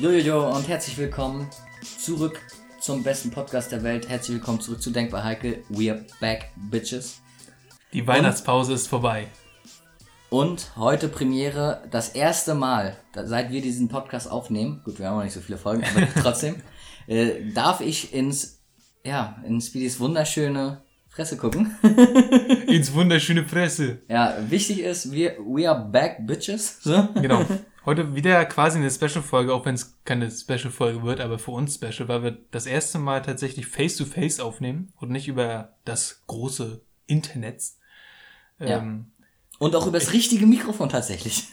Jojojo und herzlich willkommen zurück zum besten Podcast der Welt. Herzlich willkommen zurück zu Denkbar Heikel. We are back, bitches. Die Weihnachtspause ist vorbei. Und heute Premiere, das erste Mal, seit wir diesen Podcast aufnehmen, gut, wir haben noch nicht so viele Folgen, aber trotzdem, darf ich in Speedys wunderschöne Fresse gucken. Ins wunderschöne Fresse. Ja, wichtig ist, we are back, bitches. So. Genau. Heute wieder quasi eine Special-Folge, auch wenn es keine Special-Folge wird, aber für uns Special, weil wir das erste Mal tatsächlich face-to-face aufnehmen und nicht über das große Internet. Und auch über das richtige Mikrofon tatsächlich.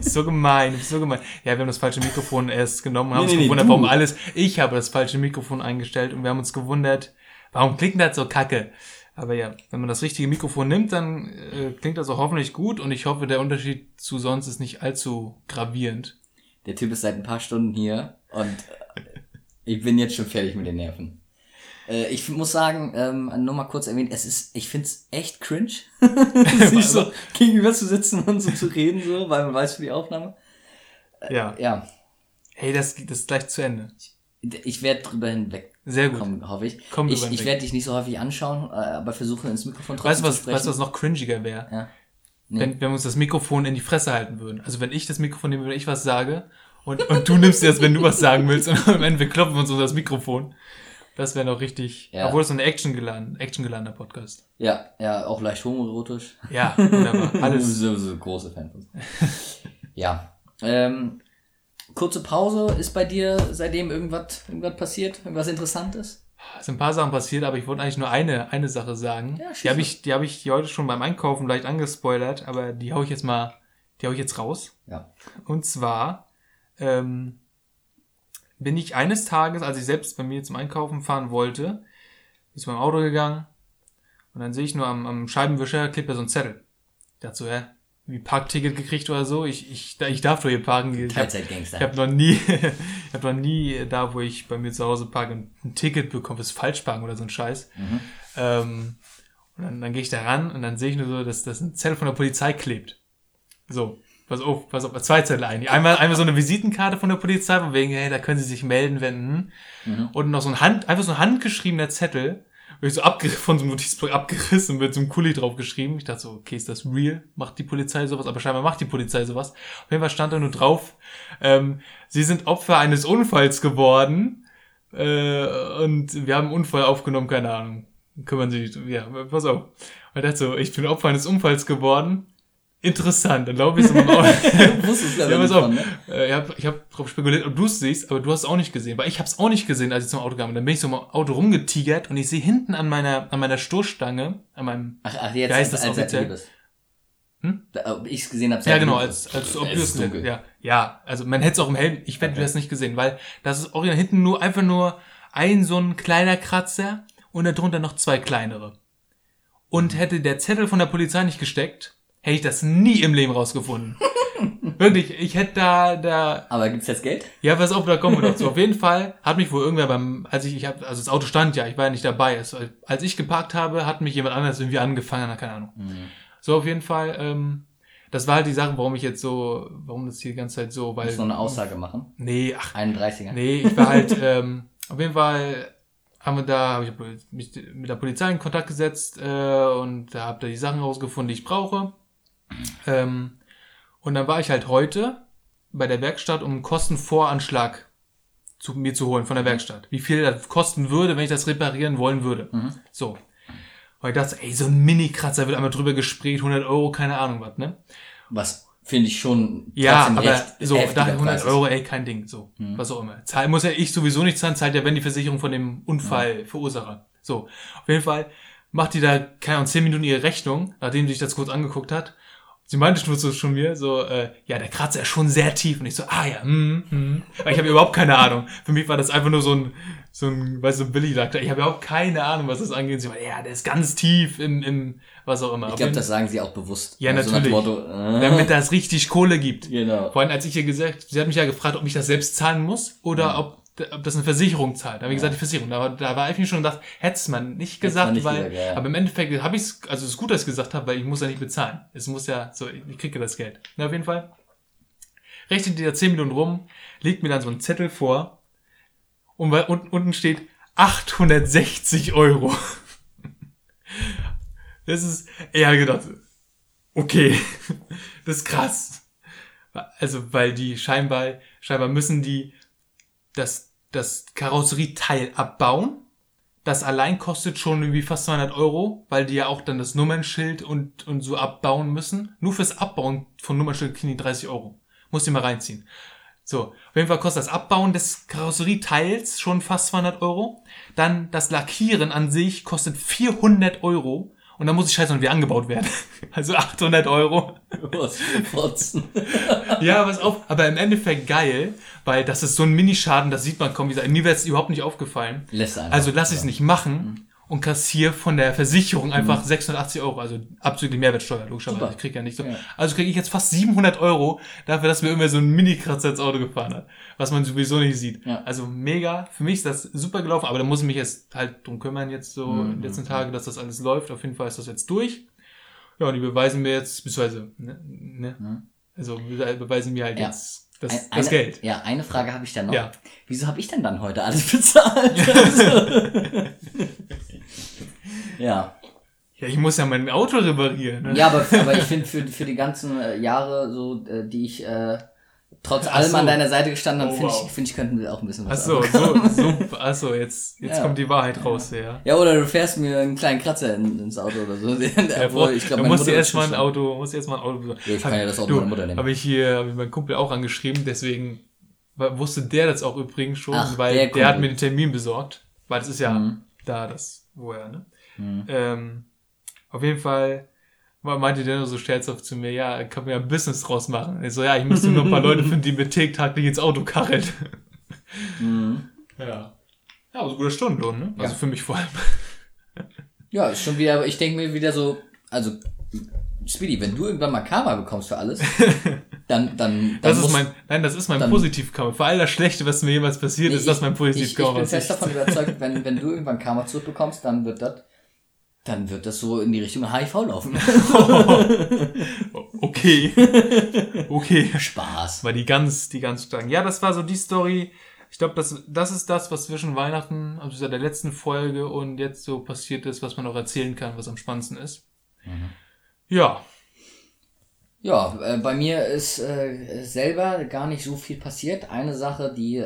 So gemein. Ja, wir haben das falsche Mikrofon erst genommen und haben uns gewundert, warum alles... Ich habe das falsche Mikrofon eingestellt und wir haben uns gewundert, warum klingt das so kacke? Aber ja, wenn man das richtige Mikrofon nimmt, dann klingt das auch hoffentlich gut und ich hoffe, der Unterschied zu sonst ist nicht allzu gravierend. Der Typ ist seit ein paar Stunden hier und ich bin jetzt schon fertig mit den Nerven. Ich muss sagen, nur mal kurz erwähnt, ich find's echt cringe, sich so gegenüber zu sitzen und so zu reden, so, weil man weiß für die Aufnahme. Ja. Hey, das ist gleich zu Ende. Ich werde drüber hinweg. Sehr gut. Komm, hoffe ich. Ich werde dich nicht so häufig anschauen, aber versuche ins Mikrofon trotzdem zu sprechen. Weißt du, was noch cringiger wäre? Ja. Nee. Wenn wir uns das Mikrofon in die Fresse halten würden. Also wenn ich das Mikrofon nehme, wenn ich was sage und du nimmst dir das, wenn du was sagen willst und am Ende klopfen wir uns unter das Mikrofon. Das wäre noch richtig, ja. Obwohl es so ein actiongeladener Podcast. Ja, auch leicht homoerotisch. Ja, wunderbar. Alles. So große Fans. Ja, kurze Pause. Ist bei dir seitdem irgendwas passiert? Irgendwas Interessantes? Es sind ein paar Sachen passiert, aber ich wollte eigentlich nur eine Sache sagen. Ja, die habe ich heute schon beim Einkaufen leicht angespoilert, aber die hau ich jetzt raus. Ja. Und zwar bin ich eines Tages, als ich selbst bei mir zum Einkaufen fahren wollte, bin zu meinem Auto gegangen und dann sehe ich nur am Scheibenwischer klebt da so ein Zettel. Ich dachte so, wie Parkticket gekriegt oder so. Ich darf doch hier parken. Teilzeitgangster. Ich hab noch nie da, wo ich bei mir zu Hause parke, ein Ticket bekommen fürs Falschparken oder so ein Scheiß. Mhm. Und dann gehe ich da ran und dann sehe ich nur so, dass das ein Zettel von der Polizei klebt. So, pass auf, zwei Zettel eigentlich. Einmal so eine Visitenkarte von der Polizei, von wegen, hey, da können Sie sich melden, wenn. Mhm. Und noch so ein handgeschriebener Zettel, wo ich so von so einem Notizblock abgerissen und mit so einem Kuli drauf geschrieben. Ich dachte so, okay, ist das real? Macht die Polizei sowas? Aber scheinbar macht die Polizei sowas. Auf jeden Fall stand da nur drauf, sie sind Opfer eines Unfalls geworden und wir haben einen Unfall aufgenommen, keine Ahnung. Kümmern Sie sich, ja, pass auf. Und ich dachte so, ich bin Opfer eines Unfalls geworden. Interessant, dann glaube ich so. Du wusstest ja nicht von, ne? Ich hab drauf spekuliert, ob du es siehst, aber du hast es auch nicht gesehen, weil ich hab's auch nicht gesehen, als ich zum Auto kam. Und dann bin ich so im Auto rumgetigert und ich sehe hinten an meiner Stoßstange, an meinem jetzt als du bist. Hm? Ob ich es gesehen habe. Ja, genau, als ob du es gesehen hast. Ja, also man hätte es auch im Helm, ich hätte das nicht gesehen, weil das ist original hinten nur ein so ein kleiner Kratzer und darunter noch zwei kleinere. Und hätte der Zettel von der Polizei nicht gesteckt, hätte ich das nie im Leben rausgefunden. Wirklich, ich hätte da... Aber gibt's jetzt Geld? Ja, pass auf, da kommen wir noch zu. Auf jeden Fall hat mich wohl irgendwer das Auto stand ja, ich war ja nicht dabei. Als ich geparkt habe, hat mich jemand anderes irgendwie angefangen, keine Ahnung. Mhm. So, auf jeden Fall, das war halt die Sache, warum das hier die ganze Zeit so, weil... Musst du noch eine Aussage machen? Nee, 31er. Nee, ich war halt, auf jeden Fall... habe ich mich mit der Polizei in Kontakt gesetzt und da habe da die Sachen rausgefunden, die ich brauche. Und dann war ich halt heute bei der Werkstatt, um einen Kostenvoranschlag mir zu holen von der Werkstatt. Wie viel das kosten würde, wenn ich das reparieren wollen würde. Mhm. So. Weil ich dachte, so ein Mini-Kratzer wird einmal drüber gespräht, 100 Euro, keine Ahnung was, ne? Was finde ich schon... Ja, aber so, da 100 Euro, kein Ding, so, was auch immer. Zahlen muss ja ich sowieso nicht zahlen, zahlt ja, wenn die Versicherung von dem Unfallverursacher. So, auf jeden Fall macht die da, 10 Minuten ihre Rechnung, nachdem sie sich das kurz angeguckt hat. Sie meinte schon mir, der Kratzer ist schon sehr tief. Und ich so, weil ich habe überhaupt keine Ahnung. Für mich war das einfach nur so ein so ein Billy-Lack. Ich habe ja auch keine Ahnung, was das angeht. Sie meinen, ja, der ist ganz tief im was auch immer. Ich glaube, das sagen sie auch bewusst. Ja, also natürlich. Nach dem Motto, damit das richtig Kohle gibt. Genau. Vorhin, als ich ihr gesagt, sie hat mich ja gefragt, ob ich das selbst zahlen muss oder ob das eine Versicherung zahlt. Da habe ich gesagt, die Versicherung. Da war ich mir schon gedacht, hätte es man nicht gesagt, weil aber im Endeffekt habe ich es, also es ist gut, dass ich es gesagt habe, weil ich muss ja nicht bezahlen. Es muss ja so, ich kriege das Geld. Na, auf jeden Fall. Rechnet die da 10 Minuten rum, legt mir dann so einen Zettel vor, und unten steht 860 €. Das ist, ich habe gedacht, okay, das ist krass. Also, weil die scheinbar müssen die das Karosserieteil abbauen. Das allein kostet schon irgendwie fast 200 €, weil die ja auch dann das Nummernschild und so abbauen müssen. Nur fürs Abbauen von Nummernschild kriegen die 30 €. Muss ich mal reinziehen. So, auf jeden Fall kostet das Abbauen des Karosserieteils schon fast 200 €. Dann das Lackieren an sich kostet 400 €. Und dann muss ich scheiße noch wie angebaut werden. Also 800 €. Was für Fotzen. Ja, pass auf. Aber im Endeffekt geil, weil das ist so ein Minischaden, das sieht man kaum. Wie gesagt, mir wäre es überhaupt nicht aufgefallen. Also lass ich es nicht machen und kassiere von der Versicherung einfach 680 €. Also absolute Mehrwertsteuer, logischerweise. Super. Ich krieg ja nicht so. Ja. Also kriege ich jetzt fast 700 € dafür, dass mir irgendwer so ein Mini-Kratzer ins Auto gefahren hat, was man sowieso nicht sieht. Ja. Also mega. Für mich ist das super gelaufen, aber da muss ich mich jetzt halt drum kümmern jetzt so in den letzten Tagen, dass das alles läuft. Auf jeden Fall ist das jetzt durch. Ja, und die beweisen mir jetzt, beziehungsweise, also beweisen mir halt jetzt das Geld. Ja, eine Frage habe ich dann noch. Ja. Wieso habe ich denn dann heute alles bezahlt? Ja. Ja, ich muss ja mein Auto reparieren. Ne? Ja, aber ich finde für die ganzen Jahre, so die ich trotz allem an deiner Seite gestanden habe, finde ich, könnten wir auch ein bisschen was abbekommen. Achso, jetzt kommt die Wahrheit raus. Ja. Ja, oder du fährst mir einen kleinen Kratzer ins Auto oder so. Obwohl, ich glaub, musst du erst mal ein Auto besorgen. Ja, ich kann ja das Auto meiner Mutter nehmen. Habe ich meinen Kumpel auch angeschrieben, deswegen wusste der das auch übrigens schon, weil der hat mir den Termin besorgt. Weil das ist ja da das, woher, ne? Auf jeden Fall meinte der nur so scherzhaft zu mir, ja, kann man ja ein Business draus machen. Ich so, ja, ich müsste nur ein paar Leute finden, die mir tagtäglich ins Auto karret. Ja. Ja, also guter Stundenlohn, ne? Also für mich vor allem. Ja, ist schon wieder, ich denke mir wieder so, also, Speedy, wenn du irgendwann mal Karma bekommst für alles, dann das ist mein Positiv-Karma. Für all das Schlechte, was mir jemals passiert ist, das ist mein Positiv-Karma. Ich bin fest davon überzeugt, wenn du irgendwann Karma zurückbekommst, dann wird das so in die Richtung HIV laufen. Okay. Spaß. War die ganz starken. Ja, das war so die Story. Ich glaube, das ist das, was zwischen Weihnachten, also seit der letzten Folge und jetzt so passiert ist, was man noch erzählen kann, was am spannendsten ist. Ja. Ja, bei mir ist selber gar nicht so viel passiert. Eine Sache, die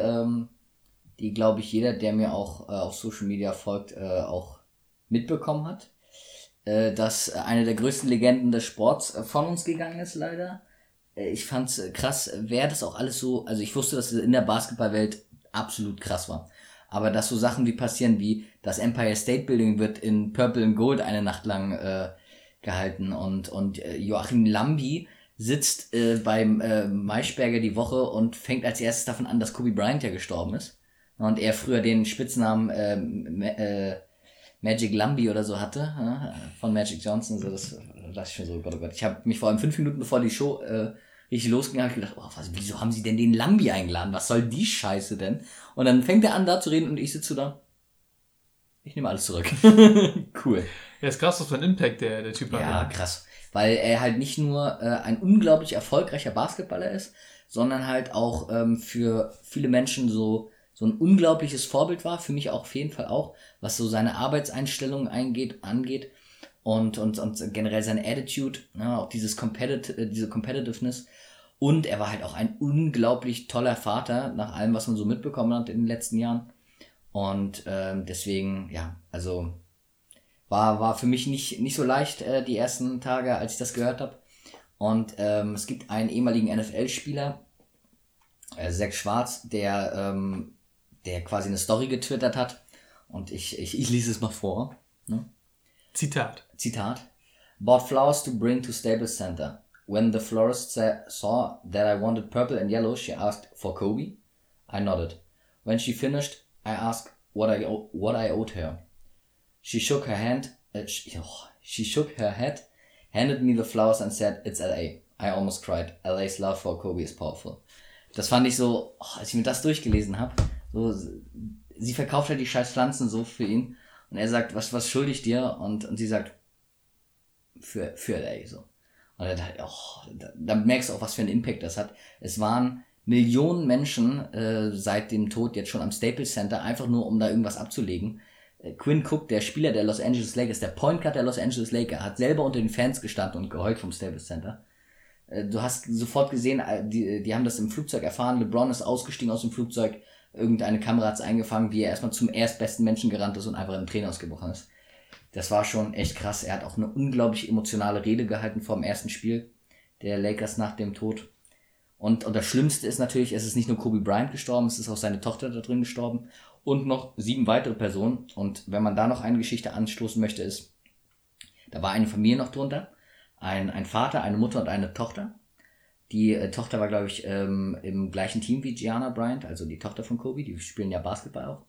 glaube ich, jeder, der mir auch auf Social Media folgt, auch mitbekommen hat, dass eine der größten Legenden des Sports von uns gegangen ist, leider. Ich fand's krass, wer das auch alles so, also ich wusste, dass es in der Basketballwelt absolut krass war, aber dass so Sachen wie passieren, wie das Empire State Building wird in Purple and Gold eine Nacht lang gehalten und Joachim Lambi sitzt beim Maischberger die Woche und fängt als erstes davon an, dass Kobe Bryant ja gestorben ist und er früher den Spitznamen Magic Lambi oder so hatte, von Magic Johnson, so das dachte ich mir so, Gott, oh Gott. Ich habe mich vor allem 5 Minuten bevor die Show richtig losging, habe ich gedacht, wieso haben sie denn den Lambi eingeladen? Was soll die Scheiße denn? Und dann fängt er an da zu reden und ich sitze da, ich nehme alles zurück. Cool. Ja, ist krass, was für ein Impact der Typ hat. Ja, krass. Weil er halt nicht nur ein unglaublich erfolgreicher Basketballer ist, sondern halt auch für viele Menschen so ein unglaubliches Vorbild war, für mich auch auf jeden Fall auch, was so seine Arbeitseinstellung angeht und generell seine Attitude, ja, auch diese Competitiveness, und er war halt auch ein unglaublich toller Vater, nach allem, was man so mitbekommen hat in den letzten Jahren, und deswegen, ja, also war für mich nicht so leicht die ersten Tage, als ich das gehört habe, und es gibt einen ehemaligen NFL-Spieler, Zach Schwartz, der quasi eine Story getwittert hat. Und ich lese es mal vor. Ne? Zitat. Bought flowers to bring to Staples Center. When the florist saw that I wanted purple and yellow, she asked for Kobe. I nodded. When she finished, I asked, what I owed her. She shook her head, handed me the flowers and said, it's LA. I almost cried. LA's love for Kobe is powerful. Das fand ich so, als ich mir das durchgelesen habe, so, sie verkauft halt die scheiß Pflanzen so für ihn und er sagt, was schulde ich dir? Und sie sagt, für LA so. Und er dachte, da merkst du auch, was für einen Impact das hat. Es waren Millionen Menschen seit dem Tod jetzt schon am Staples Center, einfach nur, um da irgendwas abzulegen. Quinn Cook, der Spieler der Los Angeles Lakers, der Point Guard der Los Angeles Lakers, hat selber unter den Fans gestanden und geheult vom Staples Center. Du hast sofort gesehen, die haben das im Flugzeug erfahren, LeBron ist ausgestiegen aus dem Flugzeug, irgendeine Kamera hat es eingefangen, wie er erstmal zum erstbesten Menschen gerannt ist und einfach in Tränen ausgebrochen ist. Das war schon echt krass. Er hat auch eine unglaublich emotionale Rede gehalten vor dem ersten Spiel der Lakers nach dem Tod. Und das Schlimmste ist natürlich, es ist nicht nur Kobe Bryant gestorben, es ist auch seine Tochter da drin gestorben und noch 7 weitere Personen. Und wenn man da noch eine Geschichte anstoßen möchte, ist, da war eine Familie noch drunter, ein Vater, eine Mutter und eine Tochter. Die Tochter war, glaube ich, im gleichen Team wie Gianna Bryant, also die Tochter von Kobe, die spielen ja Basketball auch.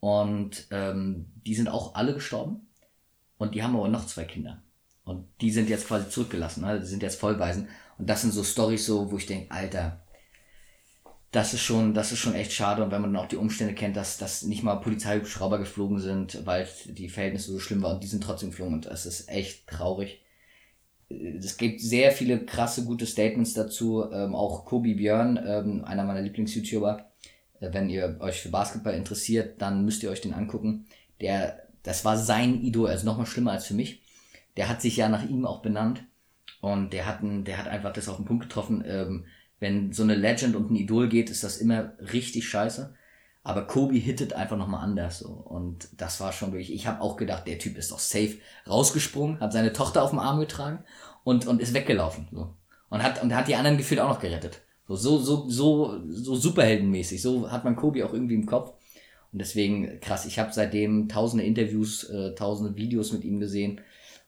Und die sind auch alle gestorben. Und die haben aber noch 2 Kinder. Und die sind jetzt quasi zurückgelassen, ne? Die sind jetzt Vollwaisen. Und das sind so Storys, so, wo ich denke, Alter, das ist schon echt schade. Und wenn man dann auch die Umstände kennt, dass nicht mal Polizeihubschrauber geflogen sind, weil die Verhältnisse so schlimm waren und die sind trotzdem geflogen. Und das ist echt traurig. Es gibt sehr viele krasse, gute Statements dazu. Auch Kobe Björn, einer meiner Lieblings-YouTuber. Wenn ihr euch für Basketball interessiert, dann müsst ihr euch den angucken. Das war sein Idol, also nochmal schlimmer als für mich. Der hat sich ja nach ihm auch benannt und der hat einfach das auf den Punkt getroffen. Wenn so eine Legend und ein Idol geht, ist das immer richtig scheiße. Aber Kobe hittet einfach nochmal anders so und das war schon wirklich. Ich habe auch gedacht, der Typ ist doch safe rausgesprungen, hat seine Tochter auf dem Arm getragen und ist weggelaufen so und hat die anderen gefühlt auch noch gerettet. So superheldenmäßig. So hat man Kobe auch irgendwie im Kopf. Und deswegen, krass, ich habe seitdem tausende Interviews, tausende Videos mit ihm gesehen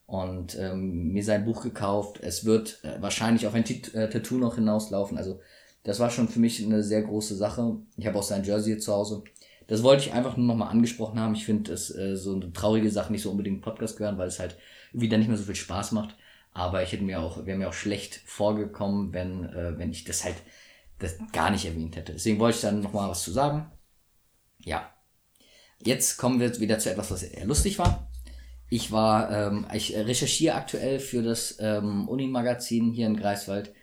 und mir sein Buch gekauft. Es wird wahrscheinlich auf ein Tattoo noch hinauslaufen. Also das war schon für mich eine sehr große Sache. Ich habe auch sein Jersey hier zu Hause. Das wollte ich einfach nur nochmal angesprochen haben. Ich finde es so eine traurige Sache, nicht so unbedingt einen Podcast gehören, weil es halt wieder nicht mehr so viel Spaß macht. Aber ich wäre mir auch schlecht vorgekommen, wenn ich das gar nicht erwähnt hätte. Deswegen wollte ich dann nochmal was zu sagen. Ja. Jetzt kommen wir wieder zu etwas, was eher lustig war. Ich recherchiere aktuell für das Uni-Magazin hier in Greifswald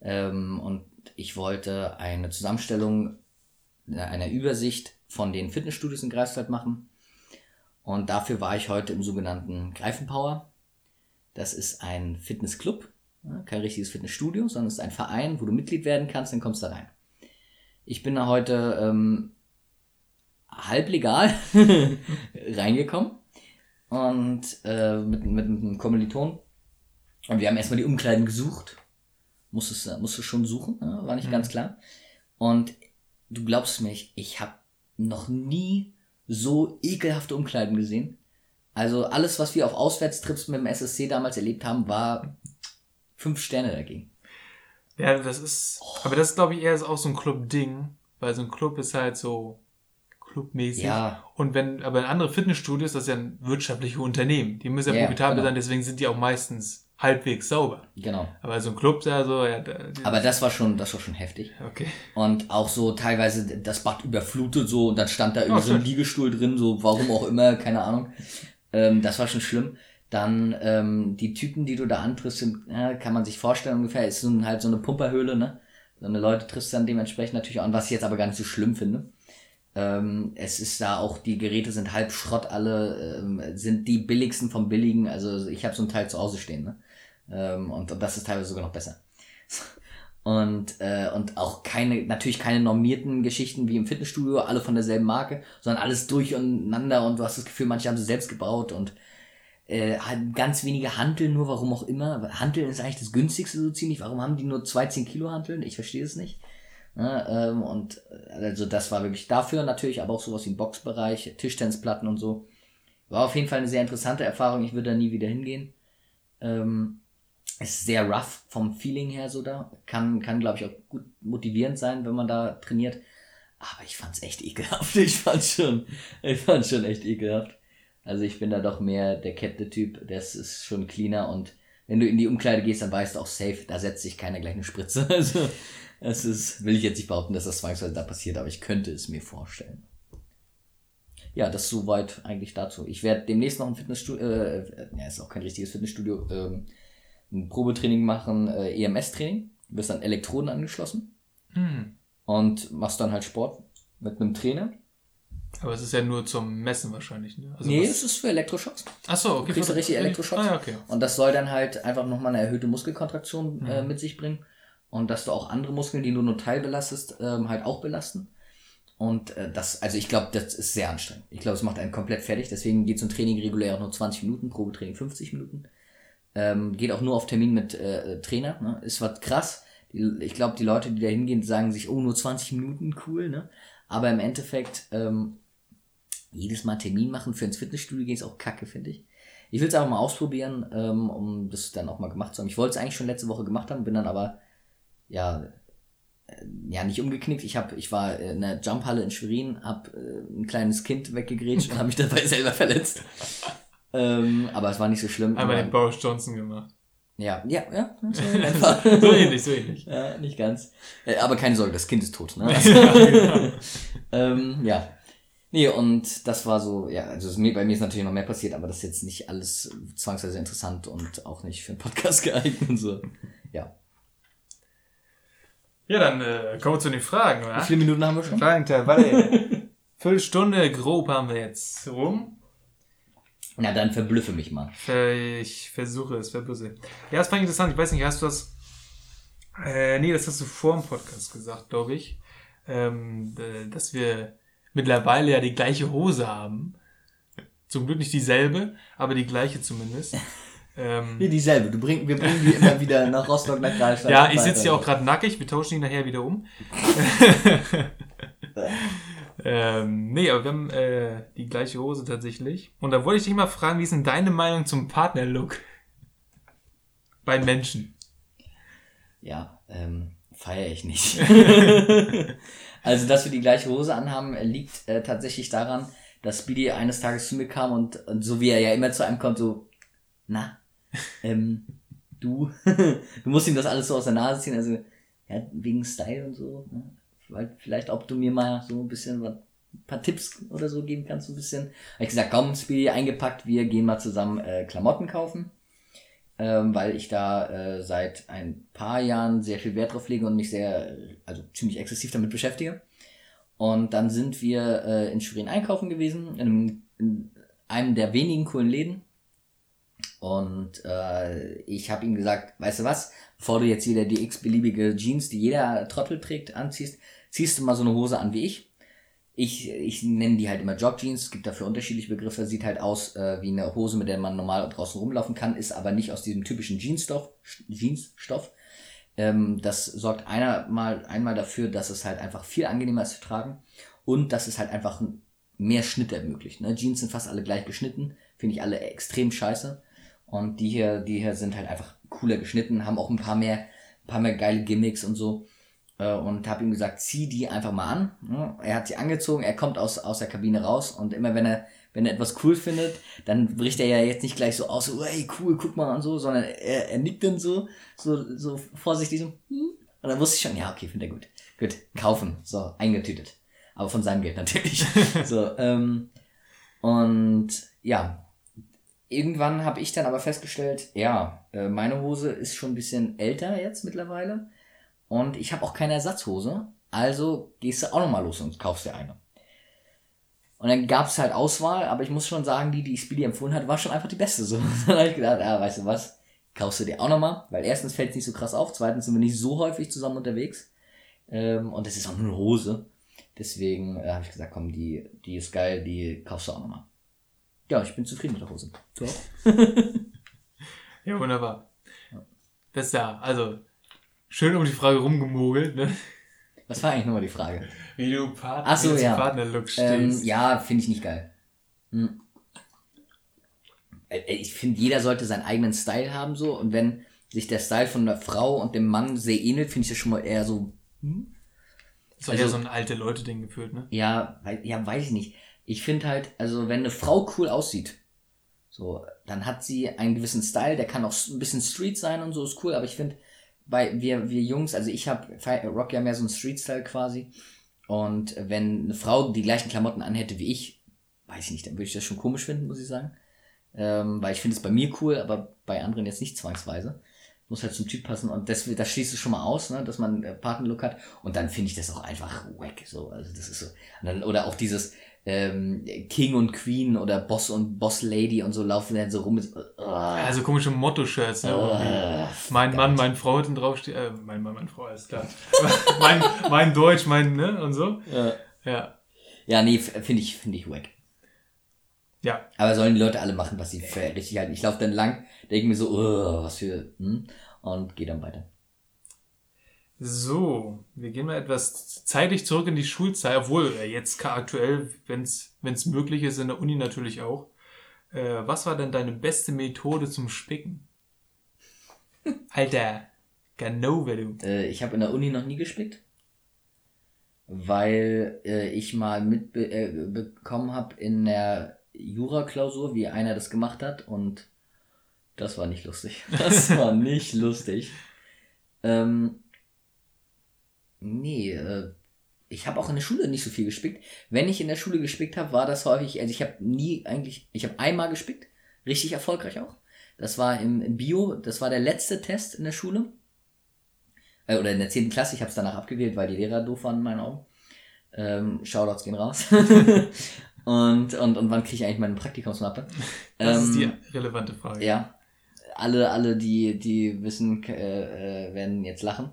und ich wollte eine Zusammenstellung, eine Übersicht von den Fitnessstudios in Greifswald machen und dafür war ich heute im sogenannten Greifenpower. Das ist ein Fitnessclub, kein richtiges Fitnessstudio, sondern es ist ein Verein, wo du Mitglied werden kannst, dann kommst du da rein. Ich bin da heute halblegal reingekommen und mit einem Kommiliton und wir haben erstmal die Umkleiden gesucht, musst du schon suchen, war nicht ganz klar und du glaubst mir, ich habe noch nie so ekelhafte Umkleiden gesehen, also alles, was wir auf Auswärtstrips mit dem SSC damals erlebt haben, war 5 Sterne dagegen. Ja, das ist, aber das ist glaube ich eher auch so ein Club-Ding, weil so ein Club ist halt so clubmäßig. Ja. Und wenn, aber in anderen Fitnessstudios, das ist ja ein wirtschaftliches Unternehmen. Die müssen ja profitabel sein, deswegen sind die auch meistens halbwegs sauber. Genau. Aber so ein Club, also, ja, aber das war schon heftig. Okay. Und auch so teilweise das Bad überflutet so und dann stand da irgendwie so ein Liegestuhl drin, so warum auch immer, keine Ahnung. Das war schon schlimm. Dann die Typen, die du da antriffst, sind, kann man sich vorstellen ungefähr, ist so halt so eine Pumperhöhle, ne? So eine Leute triffst dann dementsprechend natürlich auch an, was ich jetzt aber gar nicht so schlimm finde. Es ist da auch, die Geräte sind halb Schrott alle, sind die billigsten vom Billigen, also ich habe so ein Teil zu Hause stehen, ne? Und das ist teilweise sogar noch besser. Und auch natürlich keine normierten Geschichten wie im Fitnessstudio, alle von derselben Marke, sondern alles durcheinander und du hast das Gefühl, manche haben sie selbst gebaut und ganz wenige Hanteln nur, warum auch immer. Hanteln ist eigentlich das günstigste so ziemlich, warum haben die nur 2 10-Kilo Hanteln? Ich verstehe es nicht. Ja, und also das war wirklich dafür natürlich, aber auch sowas wie im Boxbereich, Tischtennisplatten und so. War auf jeden Fall eine sehr interessante Erfahrung, ich würde da nie wieder hingehen. Ist sehr rough vom Feeling her so da. Kann glaube ich auch gut motivierend sein, wenn man da trainiert. Aber ich fand's echt ekelhaft. Ich fand's schon echt ekelhaft. Also ich bin da doch mehr der Captain-Typ. Das ist schon cleaner. Und wenn du in die Umkleide gehst, dann weißt du auch safe, da setzt sich keiner gleich eine Spritze. Also das ist, will ich jetzt nicht behaupten, dass das zwangsweise da passiert, aber ich könnte es mir vorstellen. Ja, das soweit eigentlich dazu. Ich werde demnächst noch ein Fitnessstudio, ist auch kein richtiges Fitnessstudio, ein Probetraining machen, EMS-Training. Du wirst an Elektroden angeschlossen und machst dann halt Sport mit einem Trainer. Aber es ist ja nur zum Messen wahrscheinlich, ne? Also nee, es ist für Elektroschocks. Achso, okay. Du kriegst richtig Elektroschocks. Ah, ja, okay. Und das soll dann halt einfach nochmal eine erhöhte Muskelkontraktion mit sich bringen. Und dass du auch andere Muskeln, die du nur teilbelastest, halt auch belasten. Und ich glaube, das ist sehr anstrengend. Ich glaube, es macht einen komplett fertig. Deswegen geht so ein Training regulär auch nur 20 Minuten, Probetraining 50 Minuten. Geht auch nur auf Termin mit Trainer. Ne? Ist was krass. Ich glaube, die Leute, die da hingehen, sagen sich, oh, nur 20 Minuten, cool. Ne? Aber im Endeffekt, jedes Mal Termin machen für ins Fitnessstudio gehen ist auch kacke, finde ich. Ich will es einfach mal ausprobieren, um das dann auch mal gemacht zu haben. Ich wollte es eigentlich schon letzte Woche gemacht haben, bin dann aber nicht umgeknickt. Ich war in einer Jumphalle in Schwerin, habe ein kleines Kind weggegrätscht und habe mich dabei selber verletzt. Aber es war nicht so schlimm. Einmal den Boris Johnson gemacht. Ja. So ähnlich. Ja, nicht ganz. Aber keine Sorge, das Kind ist tot. Ne? Ja. Nee, und das war so, ja, also bei mir ist natürlich noch mehr passiert, aber das ist jetzt nicht alles zwangsweise interessant und auch nicht für einen Podcast geeignet und so. Ja. Ja, dann kommen wir zu den Fragen, oder? Wie viele Minuten haben wir schon? Fragenteil, warte. Viertelstunde grob haben wir jetzt rum. Na, dann verblüffe mich mal. Ich versuche es, verblüffe. Ja, das fand ich interessant. Ich weiß nicht, hast du das... nee, das hast du vor dem Podcast gesagt, glaube ich. Dass wir mittlerweile ja die gleiche Hose haben. Zum Glück nicht dieselbe, aber die gleiche zumindest. Dieselbe. Wir bringen die immer wieder nach Rostock, nach Greifswald. Ja, ich sitze ja auch gerade nackig. Wir tauschen die nachher wieder um. Nee, aber wir haben die gleiche Hose tatsächlich. Und da wollte ich dich mal fragen, wie ist denn deine Meinung zum Partnerlook bei Menschen? Ja, feiere ich nicht. Also, dass wir die gleiche Hose anhaben, liegt tatsächlich daran, dass Speedy eines Tages zu mir kam und so wie er ja immer zu einem kommt, so, na, du musst ihm das alles so aus der Nase ziehen, also, ja, wegen Style und so, ne? Vielleicht, ob du mir mal so ein bisschen ein paar Tipps oder so geben kannst, so ein bisschen. Habe ich gesagt, komm, Speedy, eingepackt, wir gehen mal zusammen Klamotten kaufen, weil ich da seit ein paar Jahren sehr viel Wert drauf lege und mich ziemlich exzessiv damit beschäftige. Und dann sind wir in Schwerin einkaufen gewesen, in einem der wenigen coolen Läden. Und ich habe ihm gesagt, weißt du was, bevor du jetzt wieder die x-beliebige Jeans, die jeder Trottel trägt, anziehst, ziehst du mal so eine Hose an wie ich. Ich nenne die halt immer Jogjeans, es gibt dafür unterschiedliche Begriffe, sieht halt aus wie eine Hose, mit der man normal draußen rumlaufen kann, ist aber nicht aus diesem typischen Jeansstoff. Das sorgt einmal dafür, dass es halt einfach viel angenehmer ist zu tragen und dass es halt einfach mehr Schnitt ermöglicht. Ne? Jeans sind fast alle gleich geschnitten, finde ich alle extrem scheiße. Und die hier sind halt einfach cooler geschnitten, haben auch ein paar mehr geile Gimmicks und so. Und habe ihm gesagt, zieh die einfach mal an. Er hat sie angezogen, er kommt aus der Kabine raus und immer wenn er etwas cool findet, dann bricht er ja jetzt nicht gleich so aus, so, ey, cool, guck mal und so, sondern er nickt dann so vorsichtig so, und dann wusste ich schon, ja, okay, findet er gut. Gut, kaufen, so, eingetütet. Aber von seinem Geld natürlich. Irgendwann habe ich dann aber festgestellt, ja, meine Hose ist schon ein bisschen älter jetzt mittlerweile und ich habe auch keine Ersatzhose, also gehst du auch nochmal los und kaufst dir eine. Und dann gab es halt Auswahl, aber ich muss schon sagen, die ich Speedy empfohlen hat, war schon einfach die beste. So. Dann habe ich gedacht, ja, weißt du was, kaufst du dir auch nochmal, weil erstens fällt es nicht so krass auf, zweitens sind wir nicht so häufig zusammen unterwegs und es ist auch nur eine Hose. Deswegen habe ich gesagt, komm, die ist geil, die kaufst du auch nochmal. Ja, ich bin zufrieden mit der Hose. Du auch? Ja, wunderbar. Das ist ja, also, schön um die Frage rumgemogelt, ne? Was war eigentlich nochmal die Frage? Wie du Partnerlook stehst. Ja, finde ich nicht geil. Ich finde, jeder sollte seinen eigenen Style haben, so. Und wenn sich der Style von der Frau und dem Mann sehr ähnelt, finde ich das schon mal eher so... Das war also, ja so ein alte Leute-Ding gefühlt, ne? Ja, weiß ich nicht. Ich finde halt, also wenn eine Frau cool aussieht, so, dann hat sie einen gewissen Style, der kann auch ein bisschen Street sein und so, ist cool, aber ich finde, bei wir Jungs, also ich rock ja mehr so einen Street-Style quasi, und wenn eine Frau die gleichen Klamotten anhätte wie ich, weiß ich nicht, dann würde ich das schon komisch finden, muss ich sagen, weil ich finde es bei mir cool, aber bei anderen jetzt nicht zwangsweise. Muss halt zum Typ passen, und das schließt es schon mal aus, ne, dass man einen Patenlook hat, und dann finde ich das auch einfach wack, so, also das ist so, dann, oder auch dieses King und Queen oder Boss und Boss Lady und so laufen dann so rum mit also komische Motto-Shirts, ne? Mein Mann, meine Frau hinten drauf steht, mein Mann, meine Frau, alles klar. mein Deutsch, mein, ne, und so. Ja, nee, finde ich wack. Ja. Aber sollen die Leute alle machen, was sie für richtig halten. Ich laufe dann lang, denke mir so, was für, und gehe dann weiter. So, wir gehen mal etwas zeitlich zurück in die Schulzeit, obwohl jetzt aktuell, wenn's möglich ist, in der Uni natürlich auch. Was war denn deine beste Methode zum Spicken? Alter, genau, wer du. Ich habe in der Uni noch nie gespickt, weil ich mal mitbekommen habe in der Jura-Klausur, wie einer das gemacht hat, und das war nicht lustig. Ich habe auch in der Schule nicht so viel gespickt. Wenn ich in der Schule gespickt habe, war das häufig, also ich habe einmal gespickt, richtig erfolgreich auch. Das war im Bio, das war der letzte Test in der Schule, oder in der 10. Klasse, ich habe es danach abgewählt, weil die Lehrer doof waren in meinen Augen. Shoutouts gehen raus. Und wann kriege ich eigentlich meine Praktikumsmappe? Das ist die relevante Frage. Ja, alle die wissen, werden jetzt lachen.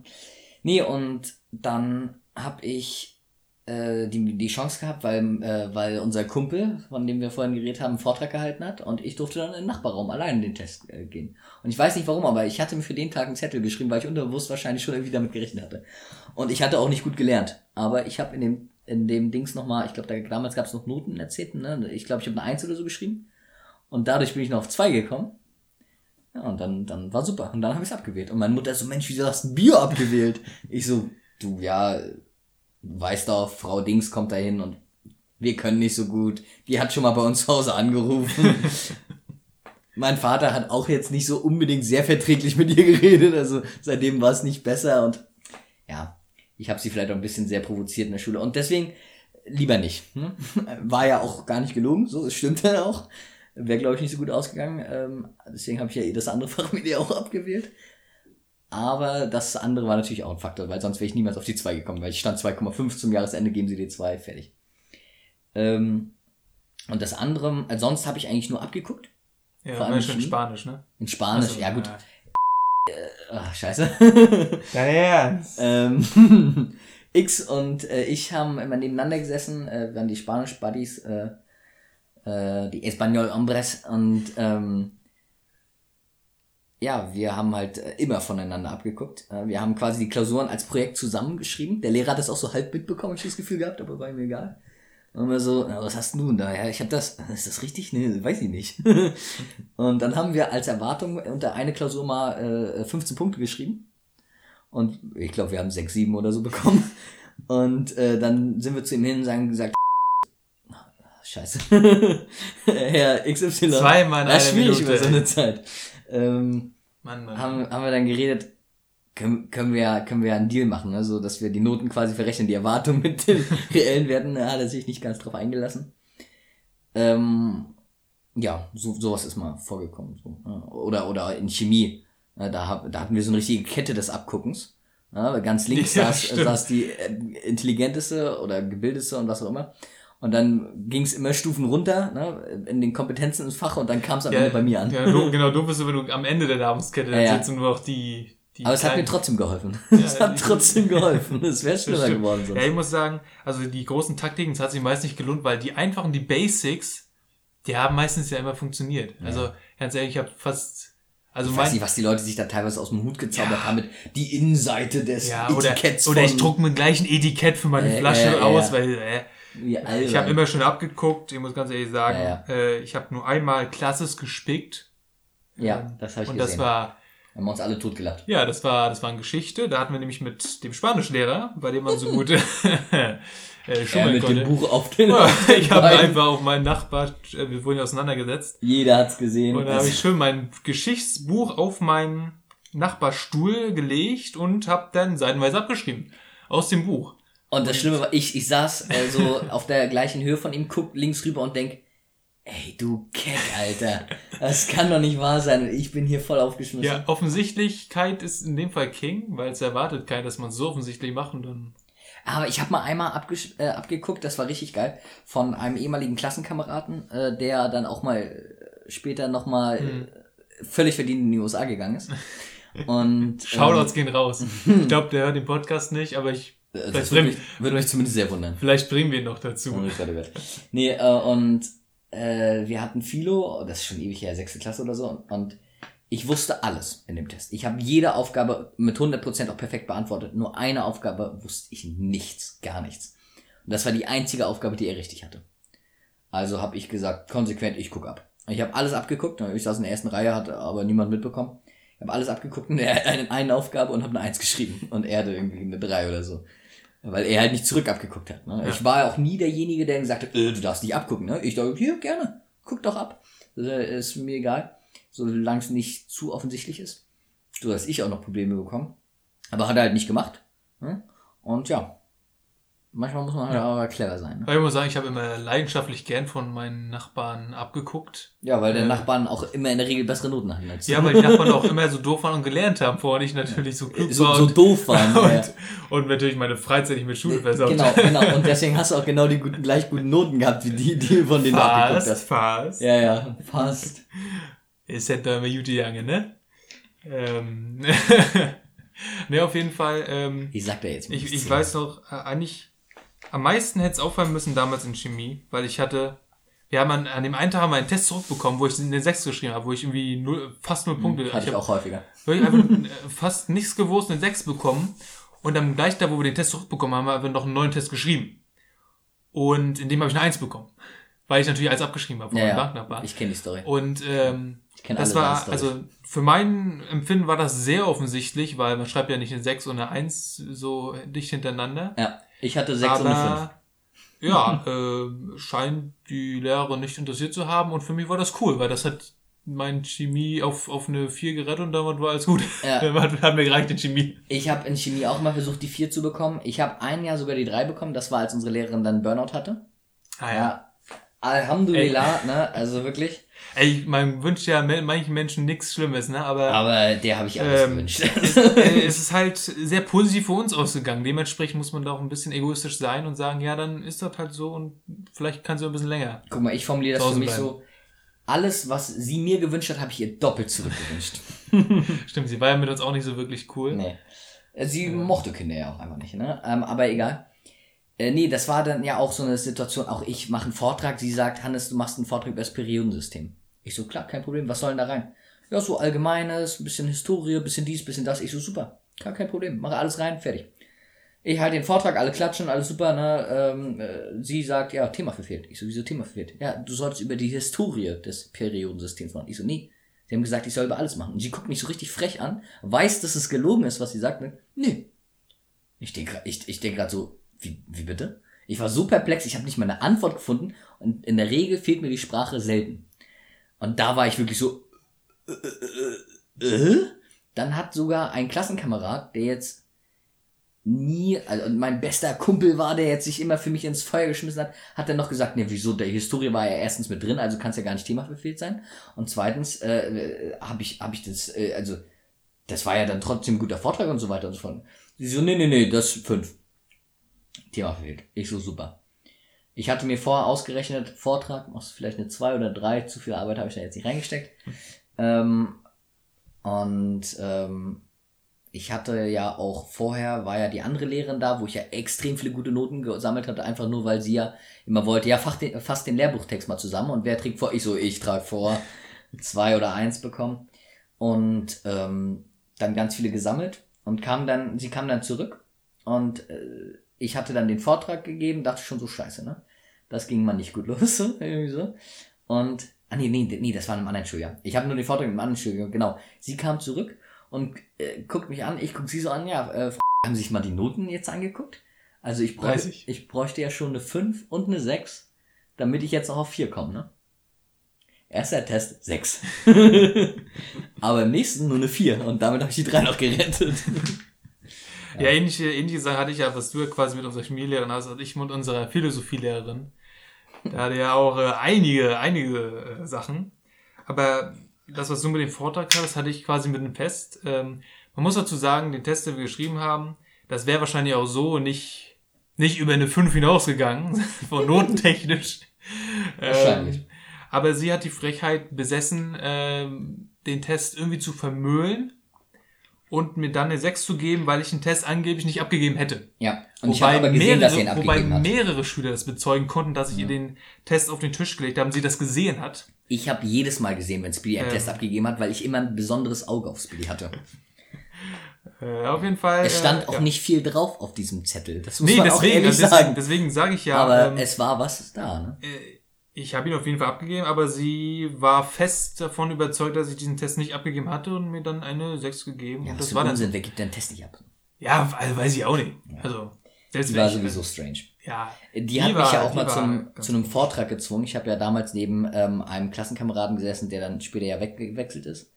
Nee, und dann habe ich die Chance gehabt, weil unser Kumpel, von dem wir vorhin geredet haben, einen Vortrag gehalten hat, und ich durfte dann in den Nachbarraum allein in den Test gehen. Und ich weiß nicht warum, aber ich hatte mir für den Tag einen Zettel geschrieben, weil ich unterbewusst wahrscheinlich schon irgendwie damit gerechnet hatte. Und ich hatte auch nicht gut gelernt, aber ich habe in dem Dings nochmal, ich glaube, damals gab es noch Noten in der 10., ne? Ich glaube, ich habe eine 1 oder so geschrieben. Und dadurch bin ich noch auf 2 gekommen. Ja, und dann war super. Und dann habe ich es abgewählt. Und meine Mutter so, Mensch, wieso hast du ein Bio abgewählt? Ich so, du, ja, weißt doch, Frau Dings kommt da hin und wir können nicht so gut. Die hat schon mal bei uns zu Hause angerufen. Mein Vater hat auch jetzt nicht so unbedingt sehr verträglich mit ihr geredet. Also seitdem war es nicht besser. Und ja, ich habe sie vielleicht auch ein bisschen sehr provoziert in der Schule. Und deswegen lieber nicht. Ne? War ja auch gar nicht gelogen. So, das stimmt dann auch. Wäre, glaube ich, nicht so gut ausgegangen. Deswegen habe ich ja das andere Fach mit ihr auch abgewählt. Aber das andere war natürlich auch ein Faktor, weil sonst wäre ich niemals auf die 2 gekommen. Weil ich stand 2,5 zum Jahresende, geben sie die 2, fertig. Und das andere, also sonst habe ich eigentlich nur abgeguckt. Ja, vor allem in Spanisch, ne? In Spanisch, also, ja gut. Ja. Scheiße. Dein Ernst? X und ich haben immer nebeneinander gesessen, wir waren die Spanisch-Buddies, die Español-Hombres, und ja, wir haben halt immer voneinander abgeguckt. Wir haben quasi die Klausuren als Projekt zusammengeschrieben. Der Lehrer hat das auch so halb mitbekommen, ich habe das Gefühl gehabt, aber war mir egal. Und wir so, was hast du nun da? Ja, ich hab das. Ist das richtig? Nee, weiß ich nicht. Und dann haben wir als Erwartung unter eine Klausur mal 15 Punkte geschrieben. Und ich glaube, wir haben 6, 7 oder so bekommen. Und dann sind wir zu ihm hin und haben gesagt, scheiße. Herr XY. Zweimal eine Minute. Das ist schwierig über so eine Zeit. Mann. Haben wir dann geredet, können wir einen Deal machen, ne? So, dass wir die Noten quasi verrechnen, die Erwartung mit den reellen Werten, hat er sich nicht ganz drauf eingelassen. Ja, sowas ist mal vorgekommen. So. Oder in Chemie, da hatten wir so eine richtige Kette des Abguckens. Ja, ganz links saß die intelligenteste oder gebildetste und was auch immer. Und dann ging es immer Stufen runter, ne, in den Kompetenzen ins Fach, und dann kam es am Ende bei mir an. Ja, doof bist du, wenn du am Ende der Nahrungskette sitzt und nur noch die. Aber es hat mir trotzdem geholfen. Es wäre schlimmer geworden sonst. Ja, ich muss sagen, also die großen Taktiken, es hat sich meist nicht gelohnt, weil die einfachen, die Basics, die haben meistens ja immer funktioniert. Ja. Also ganz ehrlich, ich habe fast... Also ich weiß nicht, was die Leute sich da teilweise aus dem Hut gezaubert haben mit die Innenseite des Etiketts. Oder ich drucke mir gleich ein Etikett für meine Flasche aus, weil... ich habe immer schon abgeguckt, ich muss ganz ehrlich sagen, ich habe nur einmal klassisch gespickt. Ja, das habe ich gesehen. Und das war... Wir haben uns alle totgelacht. Ja, das war eine Geschichte. Da hatten wir nämlich mit dem Spanischlehrer, bei dem man so gut schummeln mit konnte. Mit dem Buch auf den Ich habe einfach auf meinen Nachbar, wir wurden auseinandergesetzt. Jeder hat's gesehen. Und da habe ich schön mein Geschichtsbuch auf meinen Nachbarstuhl gelegt und habe dann seitenweise abgeschrieben. Aus dem Buch. Und das Schlimme war, ich saß so auf der gleichen Höhe von ihm, guck links rüber und denk, ey, du Keck, Alter. Das kann doch nicht wahr sein. Ich bin hier voll aufgeschmissen. Ja, Offensichtlichkeit ist in dem Fall King, weil es erwartet keiner, dass man es so offensichtlich macht und dann... Aber ich habe mal einmal abgeguckt, das war richtig geil, von einem ehemaligen Klassenkameraden, der dann auch mal später nochmal völlig verdient in die USA gegangen ist. Und Shoutouts gehen raus. Ich glaube, der hört den Podcast nicht, aber ich... Das würde mich zumindest sehr wundern. Vielleicht bringen wir ihn noch dazu. Wir hatten Philo, das ist schon ewig her, 6. Klasse oder so, und ich wusste alles in dem Test. Ich habe jede Aufgabe mit 100% auch perfekt beantwortet. Nur eine Aufgabe wusste ich nichts, gar nichts. Und das war die einzige Aufgabe, die er richtig hatte. Also habe ich gesagt, konsequent, ich guck ab. Ich habe alles abgeguckt, ich saß in der ersten Reihe, hat aber niemand mitbekommen. Ich habe alles abgeguckt in der einen Aufgabe und habe eine 1 geschrieben. Und er hatte irgendwie eine 3 oder so. Weil er halt nicht zurück abgeguckt hat. Ne? Ja. Ich war auch nie derjenige, der gesagt hat, du darfst nicht abgucken. Ne? Ich dachte, hier, gerne, guck doch ab. Ist mir egal, solange es nicht zu offensichtlich ist. So, dass ich auch noch Probleme bekomme. Aber hat er halt nicht gemacht. Ne? Und ja, manchmal muss man halt aber clever sein. Ne? Ich muss sagen, ich habe immer leidenschaftlich gern von meinen Nachbarn abgeguckt. Ja, weil der Nachbarn auch immer in der Regel bessere Noten hatten als du. Ja, weil die Nachbarn auch immer so doof waren und gelernt haben, vorher nicht natürlich so klug war. So doof waren. Und natürlich meine Freizeit nicht mit Schule versaut. Genau. Und deswegen hast du auch genau die gleich guten Noten gehabt, wie die von denen du abgeguckt hast. Fast. Ja, fast. Ist halt da immer gut gegangen, ne? Ne, auf jeden Fall. Ich sag da jetzt mal. Ich weiß noch, eigentlich... Am meisten hätte es auffallen müssen damals in Chemie, weil an dem einen Tag haben wir einen Test zurückbekommen, wo ich in den 6 geschrieben habe, wo ich irgendwie fast 0 Punkte... Hatte ich auch häufiger. Weil ich einfach fast nichts gewusst, eine 6 bekommen und dann gleich da, wo wir den Test zurückbekommen haben, haben wir noch einen neuen Test geschrieben. Und in dem habe ich eine 1 bekommen, weil ich natürlich alles abgeschrieben habe von meinem Nachbar. Ich kenne die Story. Und das war, also für mein Empfinden war das sehr offensichtlich, weil man schreibt ja nicht eine 6 und eine 1 so dicht hintereinander. Ja. Ich hatte 6 und 5. Ja, scheint die Lehrerin nicht interessiert zu haben. Und für mich war das cool, weil das hat mein Chemie auf eine 4 gerettet und damit war alles gut. Ja. Hat mir gereicht in Chemie. Ich habe in Chemie auch mal versucht, die 4 zu bekommen. Ich habe ein Jahr sogar die 3 bekommen. Das war, als unsere Lehrerin dann Burnout hatte. Ah ja. Alhamdulillah, ne? Also wirklich. Ey, man wünscht ja manchen Menschen nichts Schlimmes, ne? Aber der habe ich alles gewünscht. Es ist halt sehr positiv für uns ausgegangen. Dementsprechend muss man da auch ein bisschen egoistisch sein und sagen, ja, dann ist das halt so und vielleicht kannst du ein bisschen länger. Guck mal, ich formuliere das für mich so, alles, was sie mir gewünscht hat, habe ich ihr doppelt zurückgewünscht. Stimmt, sie war ja mit uns auch nicht so wirklich cool. Nee. Sie mochte Kinder ja auch einfach nicht, ne? Aber egal. Nee, das war dann ja auch so eine Situation, auch ich mache einen Vortrag, sie sagt, Hannes, du machst einen Vortrag über das Periodensystem. Ich so, klar, kein Problem, was soll denn da rein? Ja, so Allgemeines, ein bisschen Historie, ein bisschen dies, ein bisschen das. Ich so, super, klar, kein Problem, mache alles rein, fertig. Ich halte den Vortrag, alle klatschen, alles super, ne, sie sagt, ja, Thema verfehlt. Ich so, wieso Thema verfehlt? Ja, du solltest über die Historie des Periodensystems machen. Ich so, nee, sie haben gesagt, ich soll über alles machen. Und sie guckt mich so richtig frech an, weiß, dass es gelogen ist, was sie sagt, ne? Nee. Ich denk grad so, Wie bitte? Ich war so perplex, ich habe nicht mal eine Antwort gefunden und in der Regel fehlt mir die Sprache selten. Und da war ich wirklich so... Dann hat sogar ein Klassenkamerad, der jetzt mein bester Kumpel war, der jetzt sich immer für mich ins Feuer geschmissen hat, hat dann noch gesagt, ne, wieso, der Historie war ja erstens mit drin, also kann es ja gar nicht Thema verfehlt sein. Und zweitens habe ich das... also das war ja dann trotzdem ein guter Vortrag und so weiter und so fort. Sie so, nee, das ist 5. Thema verfehlt. Ich so, super. Ich hatte mir vorher ausgerechnet, Vortrag, machst du vielleicht eine 2 oder 3, zu viel Arbeit habe ich da jetzt nicht reingesteckt. Ich hatte ja auch vorher, war ja die andere Lehrerin da, wo ich ja extrem viele gute Noten gesammelt hatte, einfach nur, weil sie ja immer wollte, ja, fass den Lehrbuchtext mal zusammen und wer trägt vor? Ich so, ich trage vor, 2 oder 1 bekommen. Und dann ganz viele gesammelt und sie kam dann zurück und ich hatte dann den Vortrag gegeben, dachte schon so, scheiße, ne? Das ging mal nicht gut los, irgendwie so. Und, das war in einem anderen Schuljahr. Ich habe nur den Vortrag in einem anderen Schuljahr, genau. Sie kam zurück und guckt mich an, ich guck sie so an, ja, haben Sie sich mal die Noten jetzt angeguckt? Also ich bräuchte ja schon eine 5 und eine 6, damit ich jetzt auch auf 4 komme, ne? Erster Test, 6. Aber im nächsten nur eine 4 und damit habe ich die 3 noch gerettet. Ja, ähnliche Sache hatte ich ja, was du ja quasi mit unserer Chemielehrerin hast, also ich mit unserer Philosophielehrerin. Da hatte ja auch einige Sachen. Aber das, was du mit dem Vortrag hattest, hatte ich quasi mit einem Test. Man muss dazu sagen, den Test, den wir geschrieben haben, das wäre wahrscheinlich auch so nicht über eine 5 hinausgegangen, von notentechnisch. Wahrscheinlich. Aber sie hat die Frechheit besessen, den Test irgendwie zu vermöhlen und mir dann eine 6 zu geben, weil ich einen Test angeblich nicht abgegeben hätte. Ja, und wobei ich habe aber gesehen, dass sie ihn abgegeben hat. Wobei mehrere Schüler das bezeugen konnten, dass ich ihr den Test auf den Tisch gelegt habe und sie das gesehen hat. Ich habe jedes Mal gesehen, wenn Speedy einen Test abgegeben hat, weil ich immer ein besonderes Auge auf Speedy hatte. Auf jeden Fall. Es stand auch nicht viel drauf auf diesem Zettel. Das muss man deswegen, auch ehrlich sagen. Deswegen sage ich ja. Aber es war was da, ne? Ich habe ihn auf jeden Fall abgegeben, aber sie war fest davon überzeugt, dass ich diesen Test nicht abgegeben hatte und mir dann eine 6 gegeben. Ja, und das war Unsinn, dann. Wer gibt den Test nicht ab? Ja, also weiß ich auch nicht. Ja. Also, die war sowieso strange. Ja. Die hat mich ja auch mal zu einem Vortrag gezwungen. Ich habe ja damals neben einem Klassenkameraden gesessen, der dann später ja weggewechselt ist.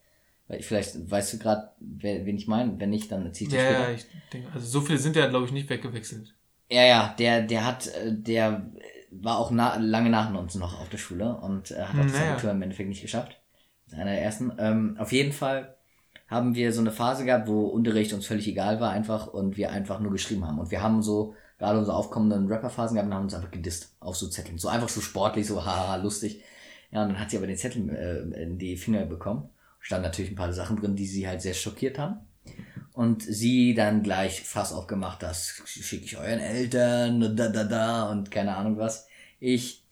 Vielleicht weißt du gerade, wen ich meine. Wenn nicht, dann erzähl ich dir später. Ja, ich denke, also so viele sind ja, glaube ich, nicht weggewechselt. Ja, der war auch lange nach uns noch auf der Schule und hat auch das Abitur im Endeffekt nicht geschafft. Einer der ersten. Auf jeden Fall haben wir so eine Phase gehabt, wo Unterricht uns völlig egal war einfach und wir einfach nur geschrieben haben. Und wir haben so gerade unsere aufkommenden Rapperphasen gehabt und haben uns einfach gedisst auf so Zetteln. So einfach so sportlich, so haha, lustig. Ja, und dann hat sie aber den Zettel in die Finger bekommen. Stand natürlich ein paar Sachen drin, die sie halt sehr schockiert haben. Und sie dann gleich Fass aufgemacht, das schicke ich euren Eltern und da und keine Ahnung was. Ich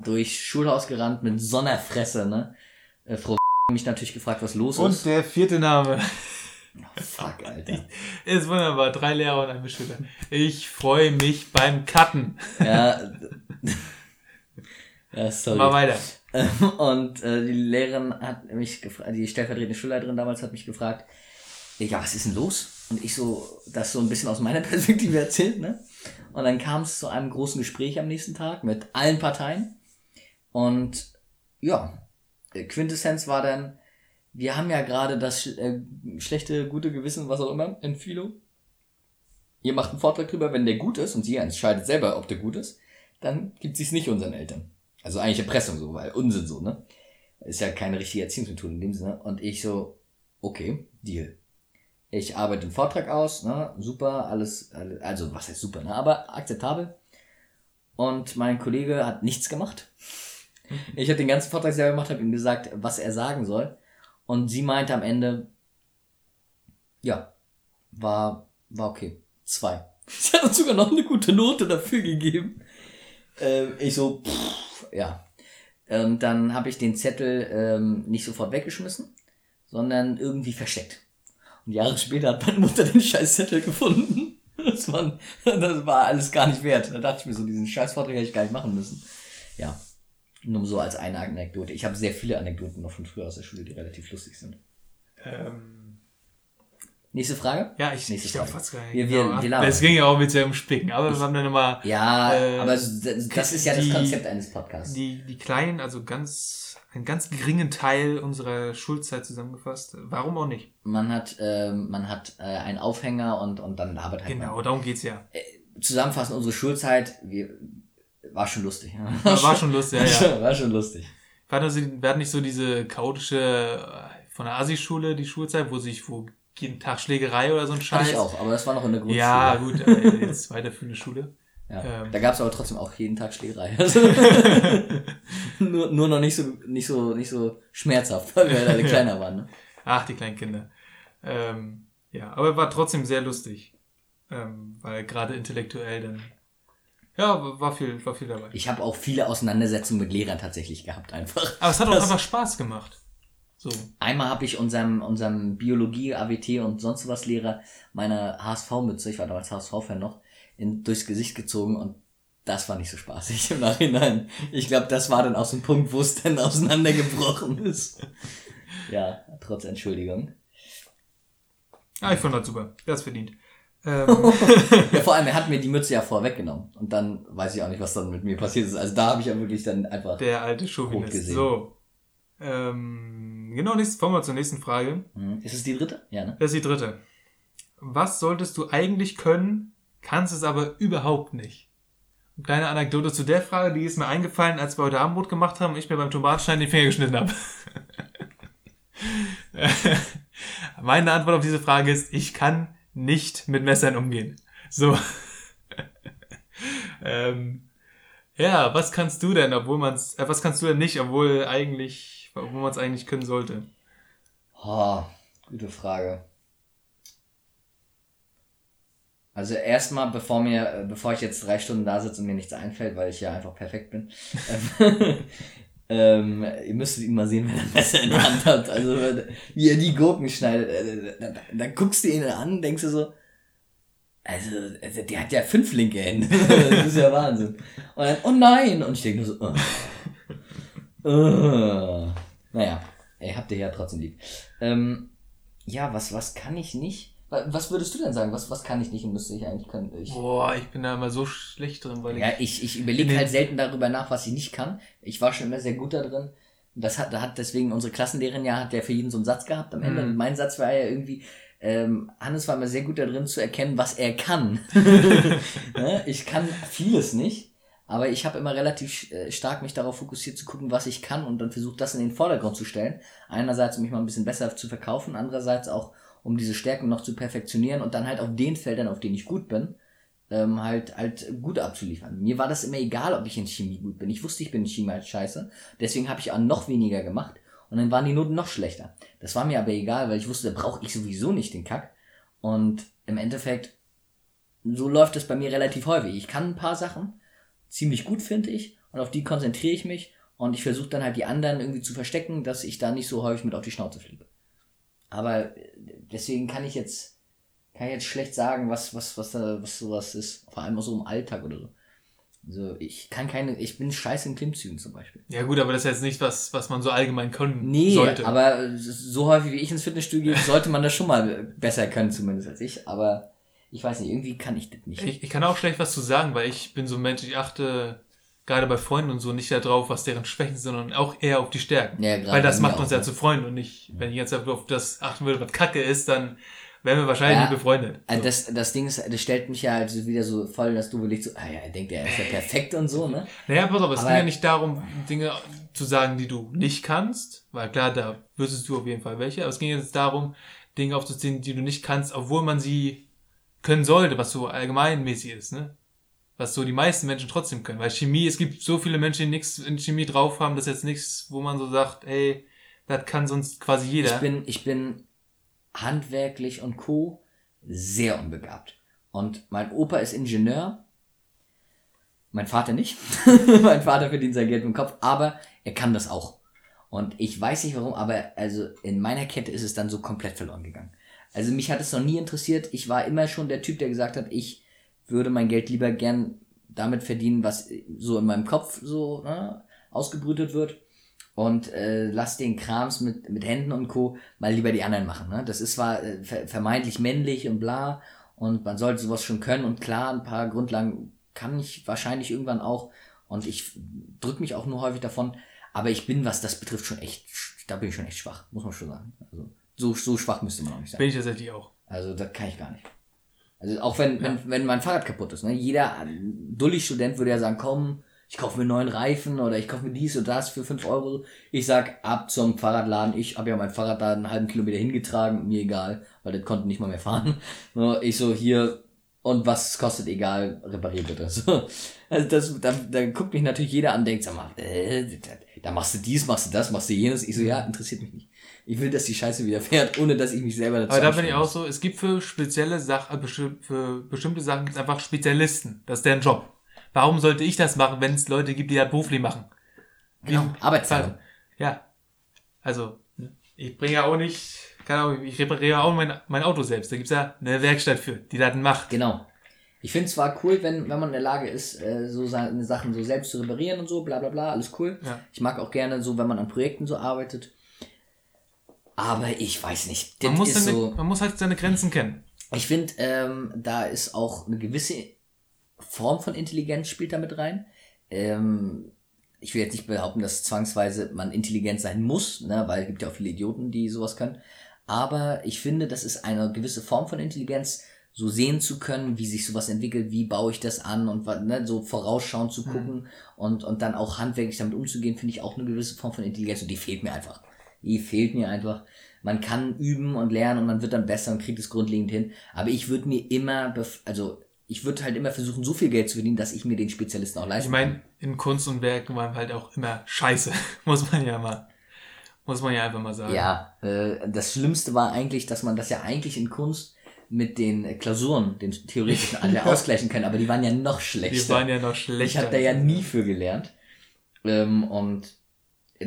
durchs Schulhaus gerannt mit so einer Fresse, ne? Frau mich natürlich gefragt, was los ist. Und der vierte Name. Oh, fuck, Alter. Ist wunderbar, 3 Lehrer und ein Beschüler. Ich freue mich beim Cutten. Ja. Ja, sorry. Mal weiter. Und die Lehrerin hat mich gefragt, die stellvertretende Schulleiterin damals hat mich gefragt, ja, was ist denn los? Und ich so, das so ein bisschen aus meiner Perspektive erzählt, ne? Und dann kam es zu einem großen Gespräch am nächsten Tag mit allen Parteien. Und ja, Quintessenz war dann, wir haben ja gerade das schlechte, gute Gewissen, was auch immer, in Philo. Ihr macht einen Vortrag drüber, wenn der gut ist, und sie entscheidet selber, ob der gut ist, dann gibt sie es nicht unseren Eltern. Also eigentlich Erpressung so, weil Unsinn so, ne? Ist ja keine richtige Erziehungsmethode in dem Sinne. Und ich so, okay, Deal. Ich arbeite den Vortrag aus, ne? Super, alles, also was heißt super, ne? Aber akzeptabel. Und mein Kollege hat nichts gemacht. Ich habe den ganzen Vortrag selber gemacht, habe ihm gesagt, was er sagen soll. Und sie meinte am Ende, ja, war okay. 2. Sie hat uns sogar noch eine gute Note dafür gegeben. Ich so, ja. Und dann habe ich den Zettel nicht sofort weggeschmissen, sondern irgendwie versteckt. Und Jahre später hat meine Mutter den Scheißzettel gefunden. Das war alles gar nicht wert. Da dachte ich mir so, diesen Scheißvortrag hätte ich gar nicht machen müssen. Ja, nur so als eine Anekdote. Ich habe sehr viele Anekdoten noch von früher aus der Schule, die relativ lustig sind. Nächste Frage? Ja, ich glaube fast gar nicht. Es ging ja auch mit sehr um Spicken, aber wir haben dann immer... Ja, aber das ist ja das Konzept eines Podcasts. Die kleinen, also einen ganz geringen Teil unserer Schulzeit zusammengefasst. Warum auch nicht? Man hat einen Aufhänger und dann labert halt. Genau, darum geht's ja. Zusammenfassend, unsere Schulzeit war schon lustig. War schon lustig, ja. War schon lustig. Wir hatten nicht so diese chaotische von der Asi-Schule, die Schulzeit, wo jeden Tag Schlägerei oder so ein Scheiß. Hatte ich auch, aber das war noch in der Grundschule. Ja, gut, jetzt weiterführende Schule. Ja, da gab es aber trotzdem auch jeden Tag Schlägerei. Also nur noch nicht so schmerzhaft, weil wir halt alle kleiner waren. Ne? Ach, die kleinen Kinder. Ja, aber war trotzdem sehr lustig. Weil gerade intellektuell dann... Ja, war viel dabei. Ich habe auch viele Auseinandersetzungen mit Lehrern tatsächlich gehabt einfach. Aber es hat auch einfach Spaß gemacht. So. Einmal habe ich unserem Biologie, AWT und sonst was Lehrer meine HSV-Mütze, ich war damals HSV-Fan noch, durchs Gesicht gezogen und das war nicht so spaßig im Nachhinein. Ich glaube, das war dann auch so ein Punkt, wo es dann auseinandergebrochen ist. Ja, trotz Entschuldigung. Ja, ich fand das super. Der ist verdient. Ja, vor allem, er hat mir die Mütze ja vorweggenommen. Und dann weiß ich auch nicht, was dann mit mir passiert ist. Also da habe ich ja wirklich dann einfach... Der alte Chauvinist. Gesehen. So. Genau, kommen wir zur nächsten Frage. Ist es die dritte? Ja, ne? Das ist die dritte. Was solltest du eigentlich können, kannst es aber überhaupt nicht? Eine kleine Anekdote zu der Frage, die ist mir eingefallen, als wir heute Abendbrot gemacht haben und ich mir beim Tomatenschneiden den Finger geschnitten habe. Meine Antwort auf diese Frage ist, ich kann nicht mit Messern umgehen. So. Ja, was kannst du denn, was kannst du denn nicht, obwohl man es eigentlich können sollte? Oh, gute Frage. Also erstmal, bevor ich jetzt 3 Stunden da sitze und mir nichts einfällt, weil ich ja einfach perfekt bin. Ihr müsstet ihn mal sehen, wenn er ein Messer in der Hand hat. Also wie er die Gurken schneidet. Dann guckst du ihn an und denkst du so, also der hat ja 5 linke Hände. Das ist ja Wahnsinn. Und dann, oh nein! Und ich denke nur so, Naja, ey, habt ihr ja trotzdem lieb. Ja, was kann ich nicht? Was würdest du denn sagen? Was kann ich nicht und müsste ich eigentlich können? Boah, ich bin da immer so schlecht drin, weil ich überlege halt selten darüber nach, was ich nicht kann. Ich war schon immer sehr gut da drin. Da hat deswegen unsere Klassenlehrerin hat für jeden so einen Satz gehabt am Ende. Und mein Satz war ja irgendwie, Hannes war immer sehr gut da drin zu erkennen, was er kann. Ich kann vieles nicht, aber ich habe immer relativ stark mich darauf fokussiert zu gucken, was ich kann und dann versucht, das in den Vordergrund zu stellen. Einerseits, um mich mal ein bisschen besser zu verkaufen, andererseits auch, um diese Stärken noch zu perfektionieren und dann halt auf den Feldern, auf denen ich gut bin, halt gut abzuliefern. Mir war das immer egal, ob ich in Chemie gut bin. Ich wusste, ich bin in Chemie halt scheiße. Deswegen habe ich auch noch weniger gemacht und dann waren die Noten noch schlechter. Das war mir aber egal, weil ich wusste, da brauche ich sowieso nicht den Kack. Und im Endeffekt, so läuft das bei mir relativ häufig. Ich kann ein paar Sachen, ziemlich gut finde ich, und auf die konzentriere ich mich und ich versuche dann halt die anderen irgendwie zu verstecken, dass ich da nicht so häufig mit auf die Schnauze fliege. Aber deswegen kann ich jetzt schlecht sagen, was sowas ist. Vor allem auch so im Alltag oder so. Also ich bin scheiße in Klimmzügen zum Beispiel. Ja gut, aber das ist jetzt nicht was man so allgemein können sollte. Nee, aber so häufig wie ich ins Fitnessstudio gehe, sollte man das schon mal besser können zumindest als ich. Aber ich weiß nicht, irgendwie kann ich das nicht. Ich kann auch schlecht was zu sagen, weil ich bin so ein Mensch, ich achte gerade bei Freunden und so nicht darauf, was deren Schwächen sind, sondern auch eher auf die Stärken. Ja, weil das macht uns ja zu Freunden und nicht, wenn ich jetzt auf das achten würde, was Kacke ist, dann wären wir wahrscheinlich nicht befreundet. So. Das Ding ist, das stellt mich ja halt wieder so voll, dass du überlegst, so, er denkt, er ist ja perfekt und so, ne? Naja, pass auf, es ging ja nicht darum, Dinge zu sagen, die du nicht kannst, weil klar, da wüsstest du auf jeden Fall welche, aber es ging jetzt darum, Dinge aufzuzählen, die du nicht kannst, obwohl man sie können sollte, was so allgemeinmäßig ist, ne? Was so die meisten Menschen trotzdem können. Weil Chemie, es gibt so viele Menschen, die nichts in Chemie drauf haben, das ist jetzt nichts, wo man so sagt, ey, das kann sonst quasi jeder. Ich bin handwerklich und Co. sehr unbegabt. Und mein Opa ist Ingenieur, mein Vater nicht. Mein Vater verdient sein Geld mit dem Kopf, aber er kann das auch. Und ich weiß nicht warum, aber also in meiner Kette ist es dann so komplett verloren gegangen. Also mich hat es noch nie interessiert. Ich war immer schon der Typ, der gesagt hat, ich würde mein Geld lieber gern damit verdienen, was so in meinem Kopf so ausgebrütet wird und lass den Krams mit Händen und Co. mal lieber die anderen machen. Ne? Das ist zwar vermeintlich männlich und bla und man sollte sowas schon können und klar, ein paar Grundlagen kann ich wahrscheinlich irgendwann auch und ich drücke mich auch nur häufig davon, aber ich bin, was das betrifft, schon echt schwach, muss man schon sagen. Also so schwach müsste man auch nicht sein. Bin ich tatsächlich auch. Also das kann ich gar nicht. Also auch wenn mein Fahrrad kaputt ist, ne? Jeder Dulli-Student würde ja sagen, komm, ich kaufe mir 9 Reifen oder ich kaufe mir dies oder das für 5€. Ich sag, ab zum Fahrradladen. Ich habe ja mein Fahrrad da einen halben Kilometer hingetragen, mir egal, weil das konnte nicht mal mehr fahren. Ich so, hier, und was kostet, egal, repariert bitte. So. Also da guckt mich natürlich jeder an und denkt, sag mal, da machst du dies, machst du das, machst du jenes. Ich so, ja, interessiert mich nicht. Ich will, dass die Scheiße wieder fährt, ohne dass ich mich selber dazu anstrengen. Aber da bin ich auch so, es gibt für bestimmte Sachen gibt's einfach Spezialisten. Das ist deren Job. Warum sollte ich das machen, wenn es Leute gibt, die das beruflich machen? Genau, Arbeitszeit. Ja. Also, ich bringe ja auch nicht, keine Ahnung, ich repariere auch mein Auto selbst. Da gibt's ja eine Werkstatt für, die das macht. Genau. Ich finde es zwar cool, wenn man in der Lage ist, so seine Sachen so selbst zu reparieren und so, bla bla bla, alles cool. Ja. Ich mag auch gerne so, wenn man an Projekten so arbeitet. Aber ich weiß nicht. Man muss halt seine Grenzen kennen. Ich finde, da ist auch eine gewisse Form von Intelligenz spielt da mit rein. Ich will jetzt nicht behaupten, dass zwangsweise man intelligent sein muss, ne, weil es gibt ja auch viele Idioten, die sowas können. Aber ich finde, das ist eine gewisse Form von Intelligenz, so sehen zu können, wie sich sowas entwickelt, wie baue ich das an und ne, so vorausschauend zu gucken und dann auch handwerklich damit umzugehen, finde ich auch eine gewisse Form von Intelligenz und die fehlt mir einfach. Man kann üben und lernen und man wird dann besser und kriegt es grundlegend hin. Aber ich würde mir immer, ich würde halt immer versuchen, so viel Geld zu verdienen, dass ich mir den Spezialisten auch leisten kann. Ich meine, in Kunst und Werken waren halt auch immer scheiße, muss man ja einfach mal sagen. Ja, das Schlimmste war eigentlich, dass man das ja eigentlich in Kunst mit den Klausuren, den theoretischen alle ausgleichen kann, aber die waren ja noch schlechter. Ich habe da ja nie für gelernt.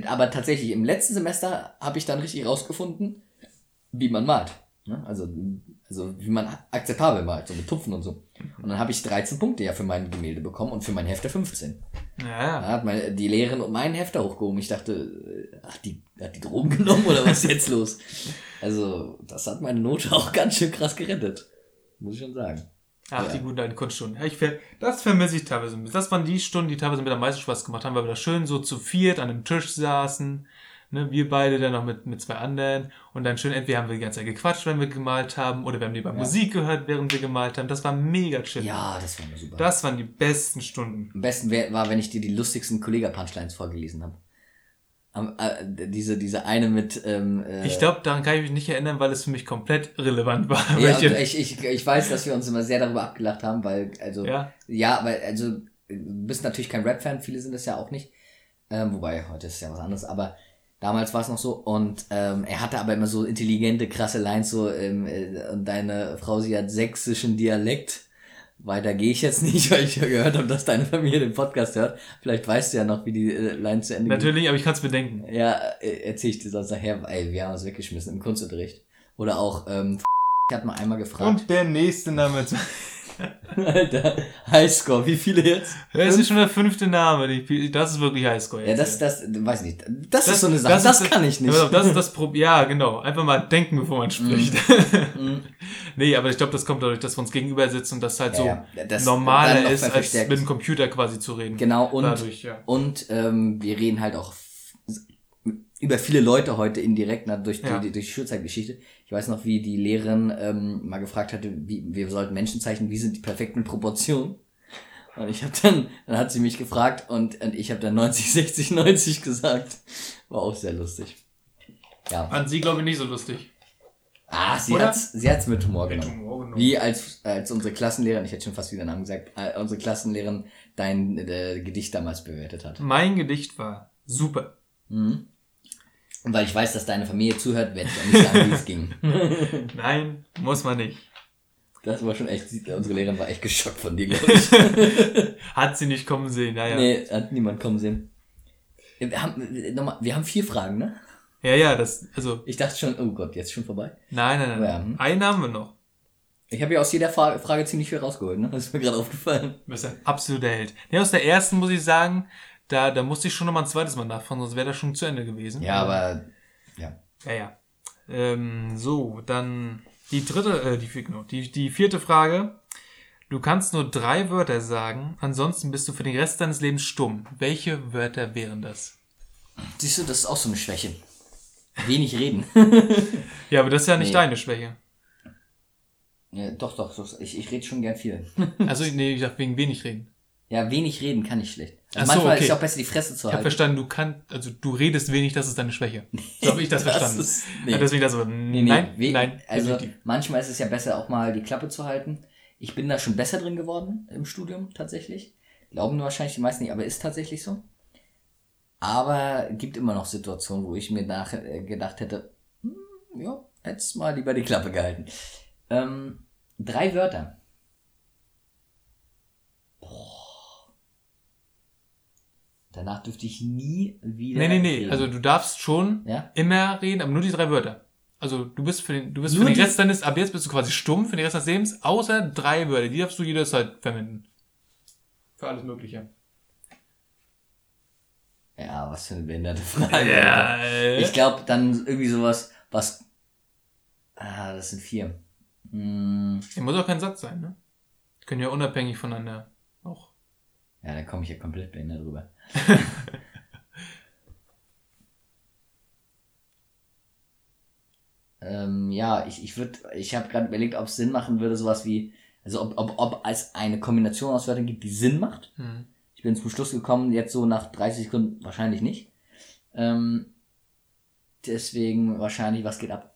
Aber tatsächlich, im letzten Semester habe ich dann richtig rausgefunden, wie man malt. Also wie man akzeptabel malt, so mit Tupfen und so. Und dann habe ich 13 Punkte ja für mein Gemälde bekommen und für mein Hefter 15. Ja. Da hat die Lehrerin und meinen Hefter hochgehoben. Ich dachte, hat die Drogen genommen oder was ist jetzt los? Also, das hat meine Note auch ganz schön krass gerettet. Muss ich schon sagen. Ach, ja. Die guten alten Kunststunden. Das vermisse ich teilweise. Das waren die Stunden, die teilweise mit am meisten Spaß gemacht haben, weil wir da schön so zu viert an einem Tisch saßen. Ne, wir beide dann noch mit zwei anderen. Und dann schön, entweder haben wir die ganze Zeit gequatscht, wenn wir gemalt haben, oder wir haben lieber Musik gehört, während wir gemalt haben. Das war mega chill. Ja, das war super. Das waren die besten Stunden. Am besten war, wenn ich dir die lustigsten Kollega-Punchlines vorgelesen habe. Diese eine mit... ich glaube, daran kann ich mich nicht erinnern, weil es für mich komplett irrelevant war. Ja, ich weiß, dass wir uns immer sehr darüber abgelacht haben, weil, also... Ja, weil, also, du bist natürlich kein Rap-Fan, viele sind das ja auch nicht. Wobei, heute ist ja was anderes, aber damals war es noch so. Und er hatte aber immer so intelligente, krasse Lines, so, deine Frau, sie hat sächsischen Dialekt. Weiter gehe ich jetzt nicht, weil ich ja gehört habe, dass deine Familie den Podcast hört. Vielleicht weißt du ja noch, wie die Line zu Ende geht. Natürlich, aber ich kann es bedenken. Ja, erzähl ich dir sonst nachher. Ey, wir haben uns weggeschmissen im Kunstunterricht. Oder auch, ich hab mal einmal gefragt. Und der nächste Name. Alter, Highscore, wie viele jetzt? Das ist schon der fünfte Name. Das ist wirklich Highscore jetzt. Ja, das weiß nicht. Das ist so eine Sache, das kann ich nicht. Ja, genau. Einfach mal denken, bevor man spricht. Nee, aber ich glaube, das kommt dadurch, dass wir uns gegenüber sitzen und das halt das normaler ist, als mit dem Computer quasi zu reden. Genau, und wir reden halt auch über viele Leute heute indirekt durch die Schulzeitgeschichte. Ich weiß noch, wie die Lehrerin mal gefragt hatte, wir sollten Menschen zeichnen, wie sind die perfekten Proportionen? Und ich habe dann hat sie mich gefragt und ich habe dann 90, 60, 90 gesagt. War auch sehr lustig. Ja. An sie glaube ich nicht so lustig. Ah, sie hat's mit Humor genommen. Wie als unsere Klassenlehrerin, ich hätte schon fast wieder Namen gesagt, unsere Klassenlehrerin dein Gedicht damals bewertet hat. Mein Gedicht war super. Mhm. Und weil ich weiß, dass deine Familie zuhört, werde ich auch nicht sagen, wie es ging. Nein, muss man nicht. Das war schon echt, unsere Lehrerin war echt geschockt von dir, glaube ich. Hat sie nicht kommen sehen, naja. Nee, hat niemand kommen sehen. Wir haben 4 Fragen, ne? Ja, also... Ich dachte schon, oh Gott, jetzt schon vorbei? Nein. Einen haben wir noch. Ich habe ja aus jeder Frage ziemlich viel rausgeholt, ne? Das ist mir gerade aufgefallen. Du bist ein absoluter Held. Nee, aus der ersten muss ich sagen... Da musste ich schon nochmal ein zweites Mal nachfragen, sonst wäre das schon zu Ende gewesen. Ja, aber, ja. Ja. So, dann die vierte Frage. Du kannst nur 3 Wörter sagen, ansonsten bist du für den Rest deines Lebens stumm. Welche Wörter wären das? Siehst du, das ist auch so eine Schwäche. Wenig reden. Ja, aber das ist ja nicht deine Schwäche. Ja, doch. Ich rede schon gern viel. Also, nee, ich dachte wegen wenig reden. Ja, wenig reden kann ich schlecht. Also manchmal okay. Ist es auch besser, die Fresse zu halten. Ich habe verstanden, du redest wenig, das ist deine Schwäche. So habe ich das verstanden. Deswegen das so, nein. Also definitiv. Manchmal ist es ja besser, auch mal die Klappe zu halten. Ich bin da schon besser drin geworden im Studium tatsächlich. Glauben wahrscheinlich die meisten nicht, aber ist tatsächlich so. Aber gibt immer noch Situationen, wo ich mir gedacht hätte, hättest mal lieber die Klappe gehalten. 3 Wörter. Danach dürfte ich nie wieder reden. Also du darfst schon immer reden, aber nur die 3 Wörter. Also du bist für den Rest deines, ab jetzt bist du quasi stumm für den Rest deines Lebens, außer 3 Wörter. Die darfst du jederzeit verwenden. Für alles Mögliche. Ja, was für eine behinderte Frage. Ja. Ich glaube, dann irgendwie sowas, Was? Ah, das sind 4. Hm. Der muss auch kein Satz sein, ne? Die können ja unabhängig voneinander auch. Ja, da komme ich ja komplett behindert drüber. Ja, ich habe gerade überlegt, ob es Sinn machen würde, sowas wie, also ob es eine Kombination aus Wörtern gibt, die Sinn macht. Mhm. Ich bin zum Schluss gekommen, jetzt so nach 30 Sekunden wahrscheinlich nicht. Deswegen wahrscheinlich, was geht ab?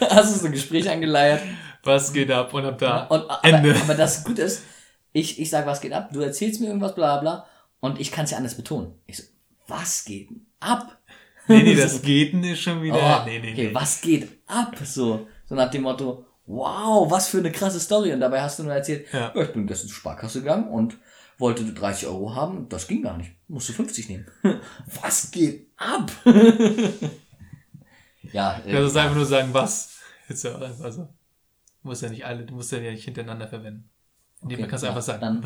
Hast du so ein Gespräch angeleiert? Was geht ab? Und ab da Ende. Aber das Gute ist, ich sage, was geht ab? Du erzählst mir irgendwas, bla bla, und ich kann es ja anders betonen. Ich so, was geht ab? Nee, das geht nicht schon wieder. Oh, nee. Was geht ab? So nach dem Motto, wow, was für eine krasse Story. Und dabei hast du nur erzählt, ja, ich bin gestern zur Sparkasse gegangen und wollte 30 Euro haben. Das ging gar nicht. Musste 50 nehmen. Was geht ab? Ja. Das ist einfach nur sagen, was. Jetzt ja auch einfach so. Du musst ja nicht alle, du musst ja nicht hintereinander verwenden. Okay, man kann es einfach sagen, dann,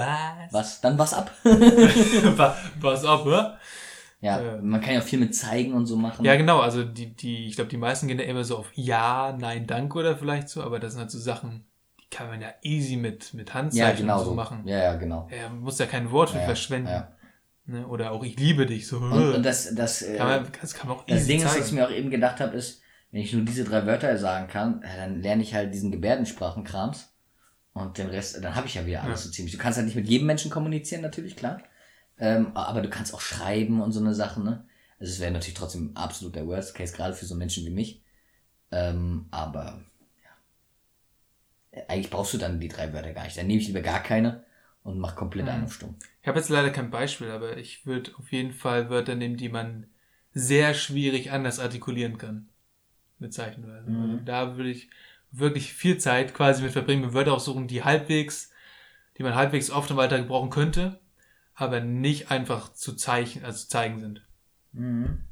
was? Dann was ab? Was ab, oder? Ja, man kann ja auch viel mit zeigen und so machen. Ja, genau, also ich glaube, die meisten gehen da immer so auf ja, nein, danke oder vielleicht so, aber das sind halt so Sachen, die kann man ja easy mit Handzeichen und so machen. Ja, genau. Ja, man muss ja kein Wort für verschwenden. Ja. Ne? Oder auch ich liebe dich, so. Und das kann man auch easy zeigen. Das Ding, was ich mir auch eben gedacht habe, ist, wenn ich nur diese 3 Wörter sagen kann, dann lerne ich halt diesen Gebärdensprachenkrams und den Rest, dann habe ich ja wieder alles so ziemlich. Du kannst halt nicht mit jedem Menschen kommunizieren, natürlich, klar. Aber du kannst auch schreiben und so eine Sache, ne? Also es wäre natürlich trotzdem absolut der Worst Case, gerade für so Menschen wie mich. Aber ja. Eigentlich brauchst du dann die 3 Wörter gar nicht. Dann nehme ich lieber gar keine und mach komplett einen stumm. Ich habe jetzt leider kein Beispiel, aber ich würde auf jeden Fall Wörter nehmen, die man sehr schwierig anders artikulieren kann. Mit Zeichenweise. Mhm. Also da würde ich wirklich viel Zeit quasi mit verbringen, mit Wörter aussuchen, die man halbwegs oft im Alltag gebrauchen könnte, aber nicht einfach zu zeigen sind. Mhm.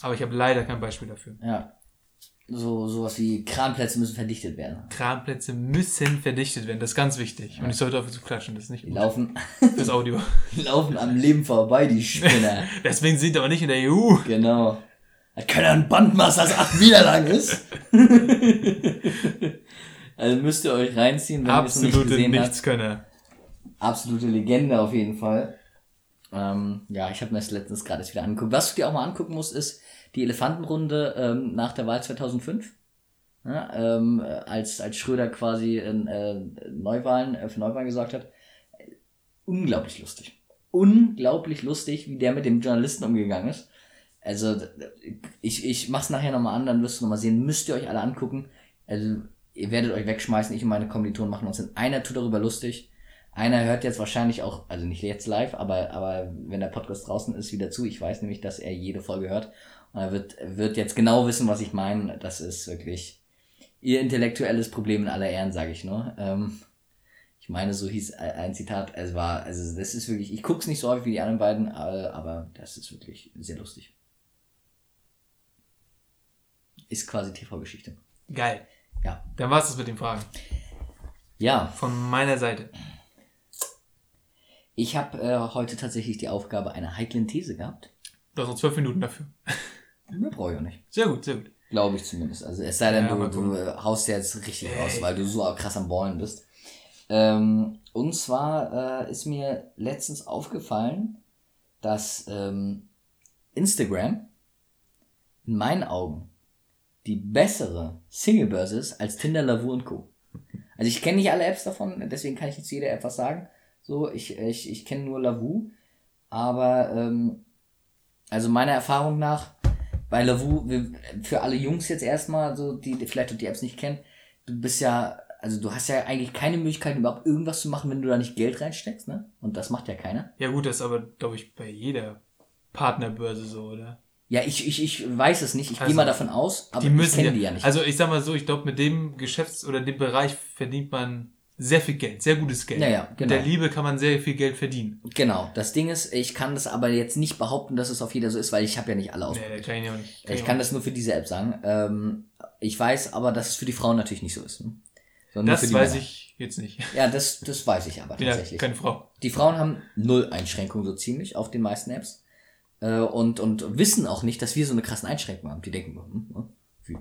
Aber ich habe leider kein Beispiel dafür. Ja. Sowas wie Kranplätze müssen verdichtet werden. Kranplätze müssen verdichtet werden, das ist ganz wichtig. Ja. Und ich sollte dafür zu klatschen, das ist nicht gut. Das Audio. Laufen am Leben vorbei, die Spinner. Deswegen sind wir auch nicht in der EU. Genau. Das kann ja ein Band machen, das 8 Meter lang ist. Also müsst ihr euch reinziehen, wenn ihr es nicht gesehen habt. Absolute Nichtskönner. Absolute Legende auf jeden Fall. Ja, ich habe mir das letztens gerade wieder angeguckt. Was du dir auch mal angucken musst, ist die Elefantenrunde nach der Wahl 2005. Ja, als Schröder quasi für Neuwahlen gesagt hat. Unglaublich lustig. Unglaublich lustig, wie der mit dem Journalisten umgegangen ist. Also ich mach's nachher nochmal an, dann wirst du nochmal sehen. Müsst ihr euch alle angucken. Also ihr werdet euch wegschmeißen. Ich und meine Kommilitonen machen uns in einer Tour darüber lustig. Einer hört jetzt wahrscheinlich auch, also nicht jetzt live, aber wenn der Podcast draußen ist, wieder zu. Ich weiß nämlich, dass er jede Folge hört. Und er wird jetzt genau wissen, was ich meine. Das ist wirklich ihr intellektuelles Problem in aller Ehren, sage ich nur. Ich meine, so hieß ein Zitat. Das ist wirklich, ich guck's nicht so häufig wie die anderen beiden, aber das ist wirklich sehr lustig. Ist quasi TV-Geschichte. Geil. Ja. Dann war's das mit den Fragen. Ja. Von meiner Seite. Ich habe heute tatsächlich die Aufgabe einer heiklen These gehabt. Du hast noch 12 Minuten dafür. Mehr brauche ich auch nicht. Sehr gut, sehr gut. Glaube ich zumindest. Also es sei denn, du haust ja jetzt richtig raus, weil du so krass am Ballen bist. Und zwar ist mir letztens aufgefallen, dass Instagram in meinen Augen die bessere Singlebörse ist als Tinder, Lovoo und Co. Also ich kenne nicht alle Apps davon, deswegen kann ich jetzt zu jeder App was sagen. So, ich kenne nur Lovoo, aber also meiner Erfahrung nach, bei Lovoo, für alle Jungs jetzt erstmal, so die vielleicht auch die Apps nicht kennen, du hast ja eigentlich keine Möglichkeit, überhaupt irgendwas zu machen, wenn du da nicht Geld reinsteckst, ne? Und das macht ja keiner. Ja gut, das ist aber, glaube ich, bei jeder Partnerbörse so, oder? Ja, ich weiß es nicht, ich gehe mal davon aus, aber ich kenne die ja nicht. Also ich sag mal so, ich glaube, mit dem Geschäfts- oder dem Bereich verdient man sehr viel Geld, sehr gutes Geld. Ja, genau. Mit der Liebe kann man sehr viel Geld verdienen. Genau. Das Ding ist, ich kann das aber jetzt nicht behaupten, dass es auf jeder so ist, weil ich habe ja nicht alle ausprobiert. Nee, ich kann das nur für diese App sagen. Ich weiß aber, dass es für die Frauen natürlich nicht so ist. Ne? Das weiß ich jetzt nicht. Ja, das weiß ich aber tatsächlich. Ja, keine Frau. Die Frauen haben 0 Einschränkungen so ziemlich auf den meisten Apps. und wissen auch nicht, dass wir so eine krassen Einschränkung haben. Die denken,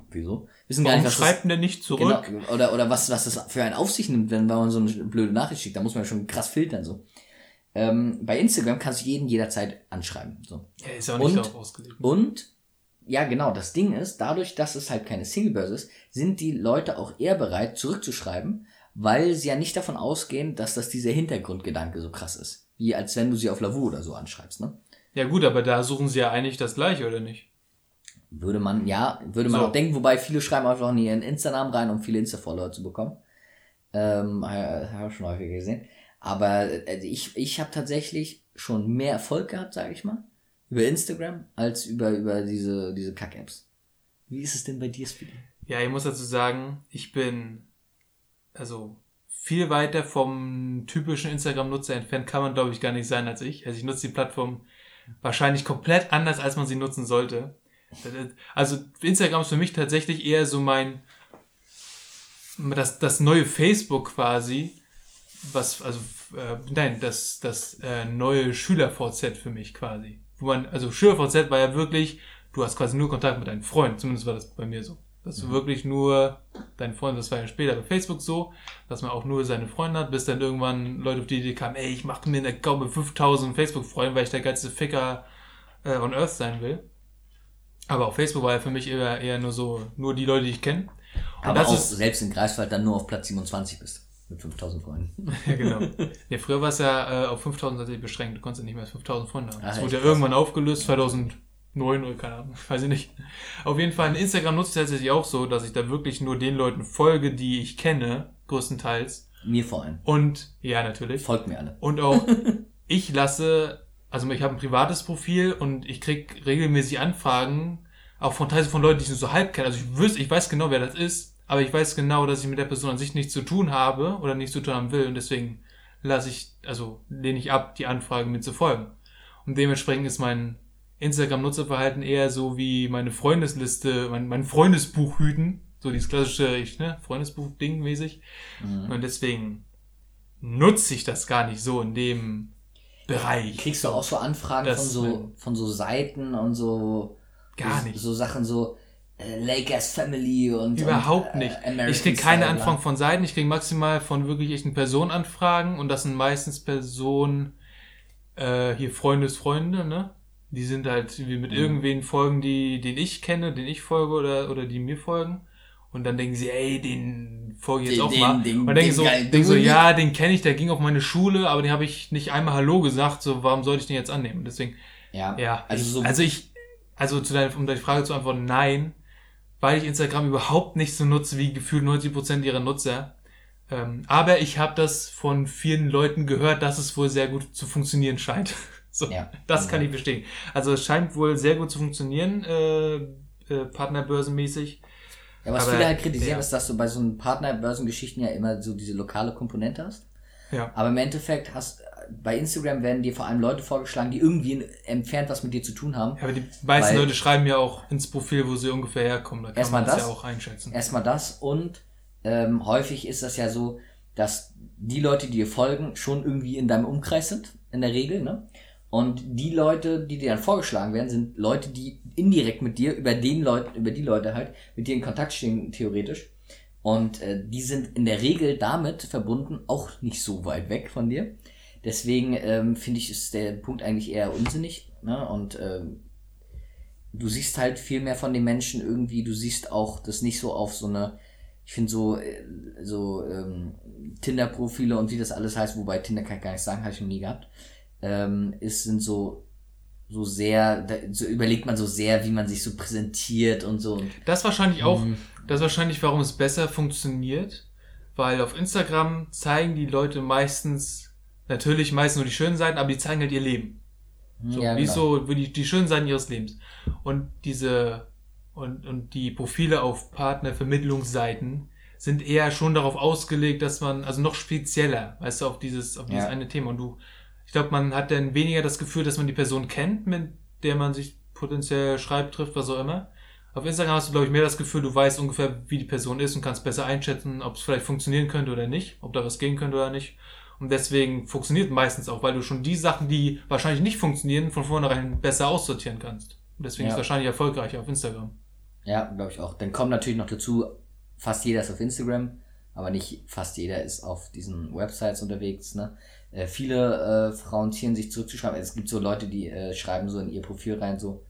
wieso? Wissen gar nicht, was schreibt denn nicht zurück? Genau, oder was das für einen auf sich nimmt, wenn man so eine blöde Nachricht schickt. Da muss man ja schon krass filtern, so. Bei Instagram kannst du jeden jederzeit anschreiben, so. Ja, ist auch nicht darauf ausgelegt. Und, ja, genau, das Ding ist, dadurch, dass es halt keine Singlebörse ist, sind die Leute auch eher bereit, zurückzuschreiben, weil sie ja nicht davon ausgehen, dass das dieser Hintergrundgedanke so krass ist. Wie als wenn du sie auf Lavu oder so anschreibst, ne? Ja gut, aber da suchen sie ja eigentlich das Gleiche, oder nicht? Würde man auch denken, wobei viele schreiben einfach in ihren Insta-Namen rein, um viele Insta-Follower zu bekommen. Habe ich schon häufiger gesehen. Aber ich habe tatsächlich schon mehr Erfolg gehabt, sage ich mal, über Instagram, als über diese Kack-Apps. Wie ist es denn bei dir, Speedy? Ja, ich muss dazu sagen, ich bin viel weiter vom typischen Instagram-Nutzer entfernt kann man, glaube ich, gar nicht sein als ich. Also ich nutze die Plattform wahrscheinlich komplett anders, als man sie nutzen sollte. Also Instagram ist für mich tatsächlich eher so das neue Facebook quasi, das neue Schüler-VZ für mich quasi. Schüler-VZ war ja wirklich, du hast quasi nur Kontakt mit deinem Freund, zumindest war das bei mir so. Dass du wirklich nur deinen Freund, das war ja später bei Facebook so, dass man auch nur seine Freunde hat, bis dann irgendwann Leute auf die Idee kamen, ey, ich mache mir einen Account mit 5000 Facebook-Freunden, weil ich der geilste Ficker on Earth sein will. Aber auf Facebook war ja für mich eher nur die Leute, die ich kenne. Aber das auch ist, selbst in Greifswald dann nur auf Platz 27 bist. Mit 5000 Freunden. Ja, genau. Ja, früher war es ja auf 5000 tatsächlich beschränkt. Du konntest ja nicht mehr 5000 Freunde haben. Das wurde ja irgendwann aufgelöst, 2009 oder keine Ahnung, weiß ich nicht. Auf jeden Fall, Instagram nutze ich tatsächlich auch so, dass ich da wirklich nur den Leuten folge, die ich kenne, größtenteils. Mir vor allem. Und, ja, natürlich. Folgt mir alle. Und auch, ich habe ein privates Profil und ich krieg regelmäßig Anfragen, auch von teilweise von Leuten, die ich nur so halb kenne. Also ich weiß genau, wer das ist. Aber ich weiß genau, dass ich mit der Person an sich nichts zu tun habe oder nichts zu tun haben will und deswegen lehne ich ab, die Anfrage mir zu folgen. Und dementsprechend ist mein Instagram-Nutzerverhalten eher so wie meine Freundesliste, mein Freundesbuch hüten, so dieses klassische Freundesbuch-Ding mäßig. Mhm. Und deswegen nutze ich das gar nicht so in dem Bereich. Kriegst du auch so Anfragen von so Seiten und so gar nicht. So Sachen so Lakers Family und überhaupt nicht. Ich kriege keine Anfragen von Seiten, ich kriege maximal von wirklich echten Personen Anfragen und das sind meistens Personen hier Freundesfreunde, ne? Die sind halt wie mit irgendwen folgen, den ich kenne, den ich folge oder die mir folgen und dann denken sie, ey, den folge ich jetzt auch mal. Und den kenne ich, der ging auf meine Schule, aber den habe ich nicht einmal Hallo gesagt, so warum sollte ich den jetzt annehmen? Deswegen um deine Frage zu antworten, nein. Weil ich Instagram überhaupt nicht so nutze wie gefühlt 90% ihrer Nutzer. Aber ich habe das von vielen Leuten gehört, dass es wohl sehr gut zu funktionieren scheint. So, ja, das kann ich bestätigen. Also es scheint wohl sehr gut zu funktionieren, partnerbörsenmäßig. Ja, was viele halt kritisieren, ist, dass du bei so einen Partnerbörsengeschichten ja immer so diese lokale Komponente hast. Ja. Aber im Endeffekt bei Instagram werden dir vor allem Leute vorgeschlagen, die irgendwie entfernt was mit dir zu tun haben. Ja, aber die meisten Leute schreiben ja auch ins Profil, wo sie ungefähr herkommen. Da kann man das ja auch einschätzen. Erstmal das und häufig ist das ja so, dass die Leute, die dir folgen, schon irgendwie in deinem Umkreis sind, in der Regel, ne? Und die Leute, die dir dann vorgeschlagen werden, sind Leute, die indirekt mit dir, über die Leute halt, mit dir in Kontakt stehen, theoretisch. Und die sind in der Regel damit verbunden, auch nicht so weit weg von dir. Deswegen finde ich, ist der Punkt eigentlich eher unsinnig. Ne? Und du siehst halt viel mehr von den Menschen irgendwie. Du siehst auch das nicht so auf so eine, ich finde Tinder-Profile und wie das alles heißt, wobei Tinder kann ich gar nicht sagen, habe ich noch nie gehabt. So überlegt man so sehr, wie man sich so präsentiert und so. Das wahrscheinlich auch, warum es besser funktioniert, weil auf Instagram zeigen die Leute meistens nur die schönen Seiten, aber die zeigen halt ihr Leben. So, ja, die schönen Seiten ihres Lebens. Und die Profile auf Partnervermittlungsseiten sind eher schon darauf ausgelegt, dass man, also noch spezieller, weißt du, auf dieses eine Thema. Und ich glaube, man hat dann weniger das Gefühl, dass man die Person kennt, mit der man sich potenziell schreibt, trifft, was auch immer. Auf Instagram hast du, glaube ich, mehr das Gefühl, du weißt ungefähr, wie die Person ist und kannst besser einschätzen, ob es vielleicht funktionieren könnte oder nicht, ob da was gehen könnte oder nicht. Und deswegen funktioniert meistens auch, weil du schon die Sachen, die wahrscheinlich nicht funktionieren, von vornherein besser aussortieren kannst. Und deswegen ist es wahrscheinlich erfolgreicher auf Instagram. Ja, glaube ich auch. Dann kommt natürlich noch dazu, fast jeder ist auf Instagram, aber nicht fast jeder ist auf diesen Websites unterwegs, ne? Viele Frauen zieren sich zurückzuschreiben. Es gibt so Leute, die schreiben so in ihr Profil rein, so,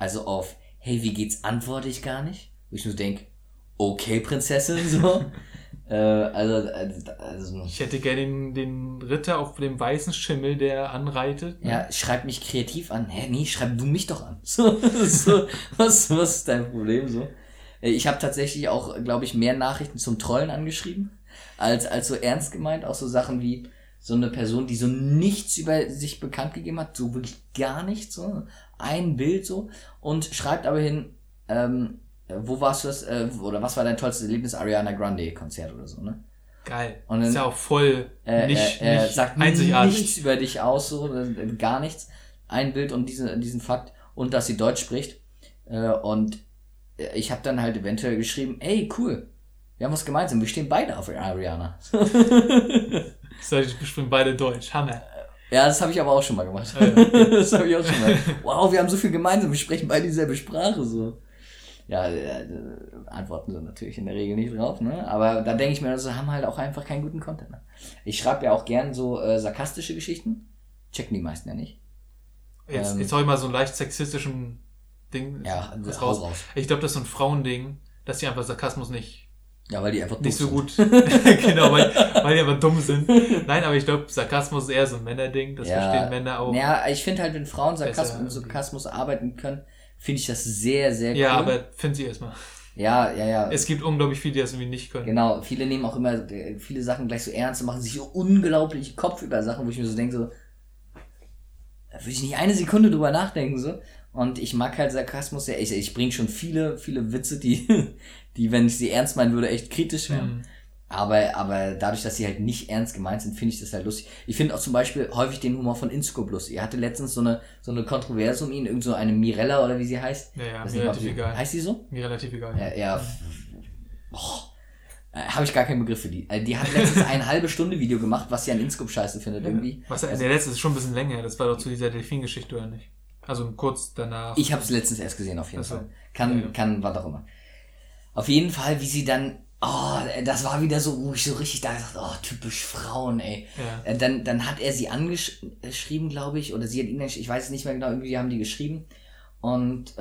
also auf, hey, wie geht's, antworte ich gar nicht. Wo ich nur denke, okay, Prinzessin, so. Also ich hätte gerne den Ritter auf dem weißen Schimmel, der anreitet. Ne? Ja, schreib mich kreativ an. Hä, nee, schreib du mich doch an. So was ist dein Problem, so? Ich habe tatsächlich auch, glaube ich, mehr Nachrichten zum Trollen angeschrieben, als so ernst gemeint. Auch so Sachen wie so eine Person, die so nichts über sich bekannt gegeben hat, so wirklich gar nichts, so ein Bild so, und schreibt aber hin, wo warst du das, oder was war dein tollstes Erlebnis, Ariana Grande Konzert oder so, ne? Geil. Und dann, ist ja auch voll nicht sagt einzigartig. Nichts über dich aus, so, gar nichts. Ein Bild und diesen Fakt und dass sie Deutsch spricht, und ich habe dann halt eventuell geschrieben, ey, cool, wir haben was gemeinsam, wir stehen beide auf Ariana. Wir sprechen beide Deutsch, Hammer. Ja, das habe ich aber auch schon mal gemacht. Ja. Das habe ich auch schon mal. Wow, wir haben so viel gemeinsam, wir sprechen beide dieselbe Sprache, so. Ja, antworten sie natürlich in der Regel nicht drauf, ne? Aber da denke ich mir, also haben halt auch einfach keinen guten Content. Ne? Ich schreibe ja auch gern so sarkastische Geschichten, checken die meisten ja nicht. Jetzt hau ich mal so ein leicht sexistischen Ding raus. Ich glaube, das ist so ein Frauending, dass die einfach Sarkasmus nicht... Ja, weil die einfach dumm sind. Nicht so gut. Genau, weil die einfach dumm sind. Nein, aber ich glaube, Sarkasmus ist eher so ein Männerding, das verstehen Männer auch. Ja, ich finde halt, wenn Frauen Sarkasmus arbeiten können, finde ich das sehr, sehr cool. Ja, aber find sie erstmal. Ja. Es gibt unglaublich viele, die das irgendwie nicht können. Genau, viele nehmen auch immer viele Sachen gleich so ernst und machen sich so unglaublich Kopf über Sachen, wo ich mir so denke, so, da würde ich nicht eine Sekunde drüber nachdenken, so. Und ich mag halt Sarkasmus sehr. Ich bringe schon viele Witze, die, wenn ich sie ernst meinen würde, echt kritisch wären. Mhm. Aber dadurch, dass sie halt nicht ernst gemeint sind, finde ich das halt lustig. Ich finde auch zum Beispiel häufig den Humor von InScope lustig. Er hatte letztens so eine Kontroverse um ihn, irgend so eine Mirella oder wie sie heißt. Ja, mir relativ egal. Heißt sie so? Mir relativ egal. Ja. Habe ich gar keinen Begriff für die. Die hat letztens eine halbe Stunde Video gemacht, was sie an InScope scheiße findet irgendwie. Der letzte ist schon ein bisschen länger. Das war doch zu dieser Delfin-Geschichte, oder nicht? Also kurz danach. Ich habe es letztens erst gesehen, auf jeden Fall. Kann, was auch immer. Auf jeden Fall, wie sie dann, das war wieder so, wo ich so richtig da dachte, typisch Frauen, ey. Ja. Dann hat er sie angeschrieben, glaube ich, oder sie hat ihn, ich weiß es nicht mehr genau, irgendwie haben die geschrieben. Und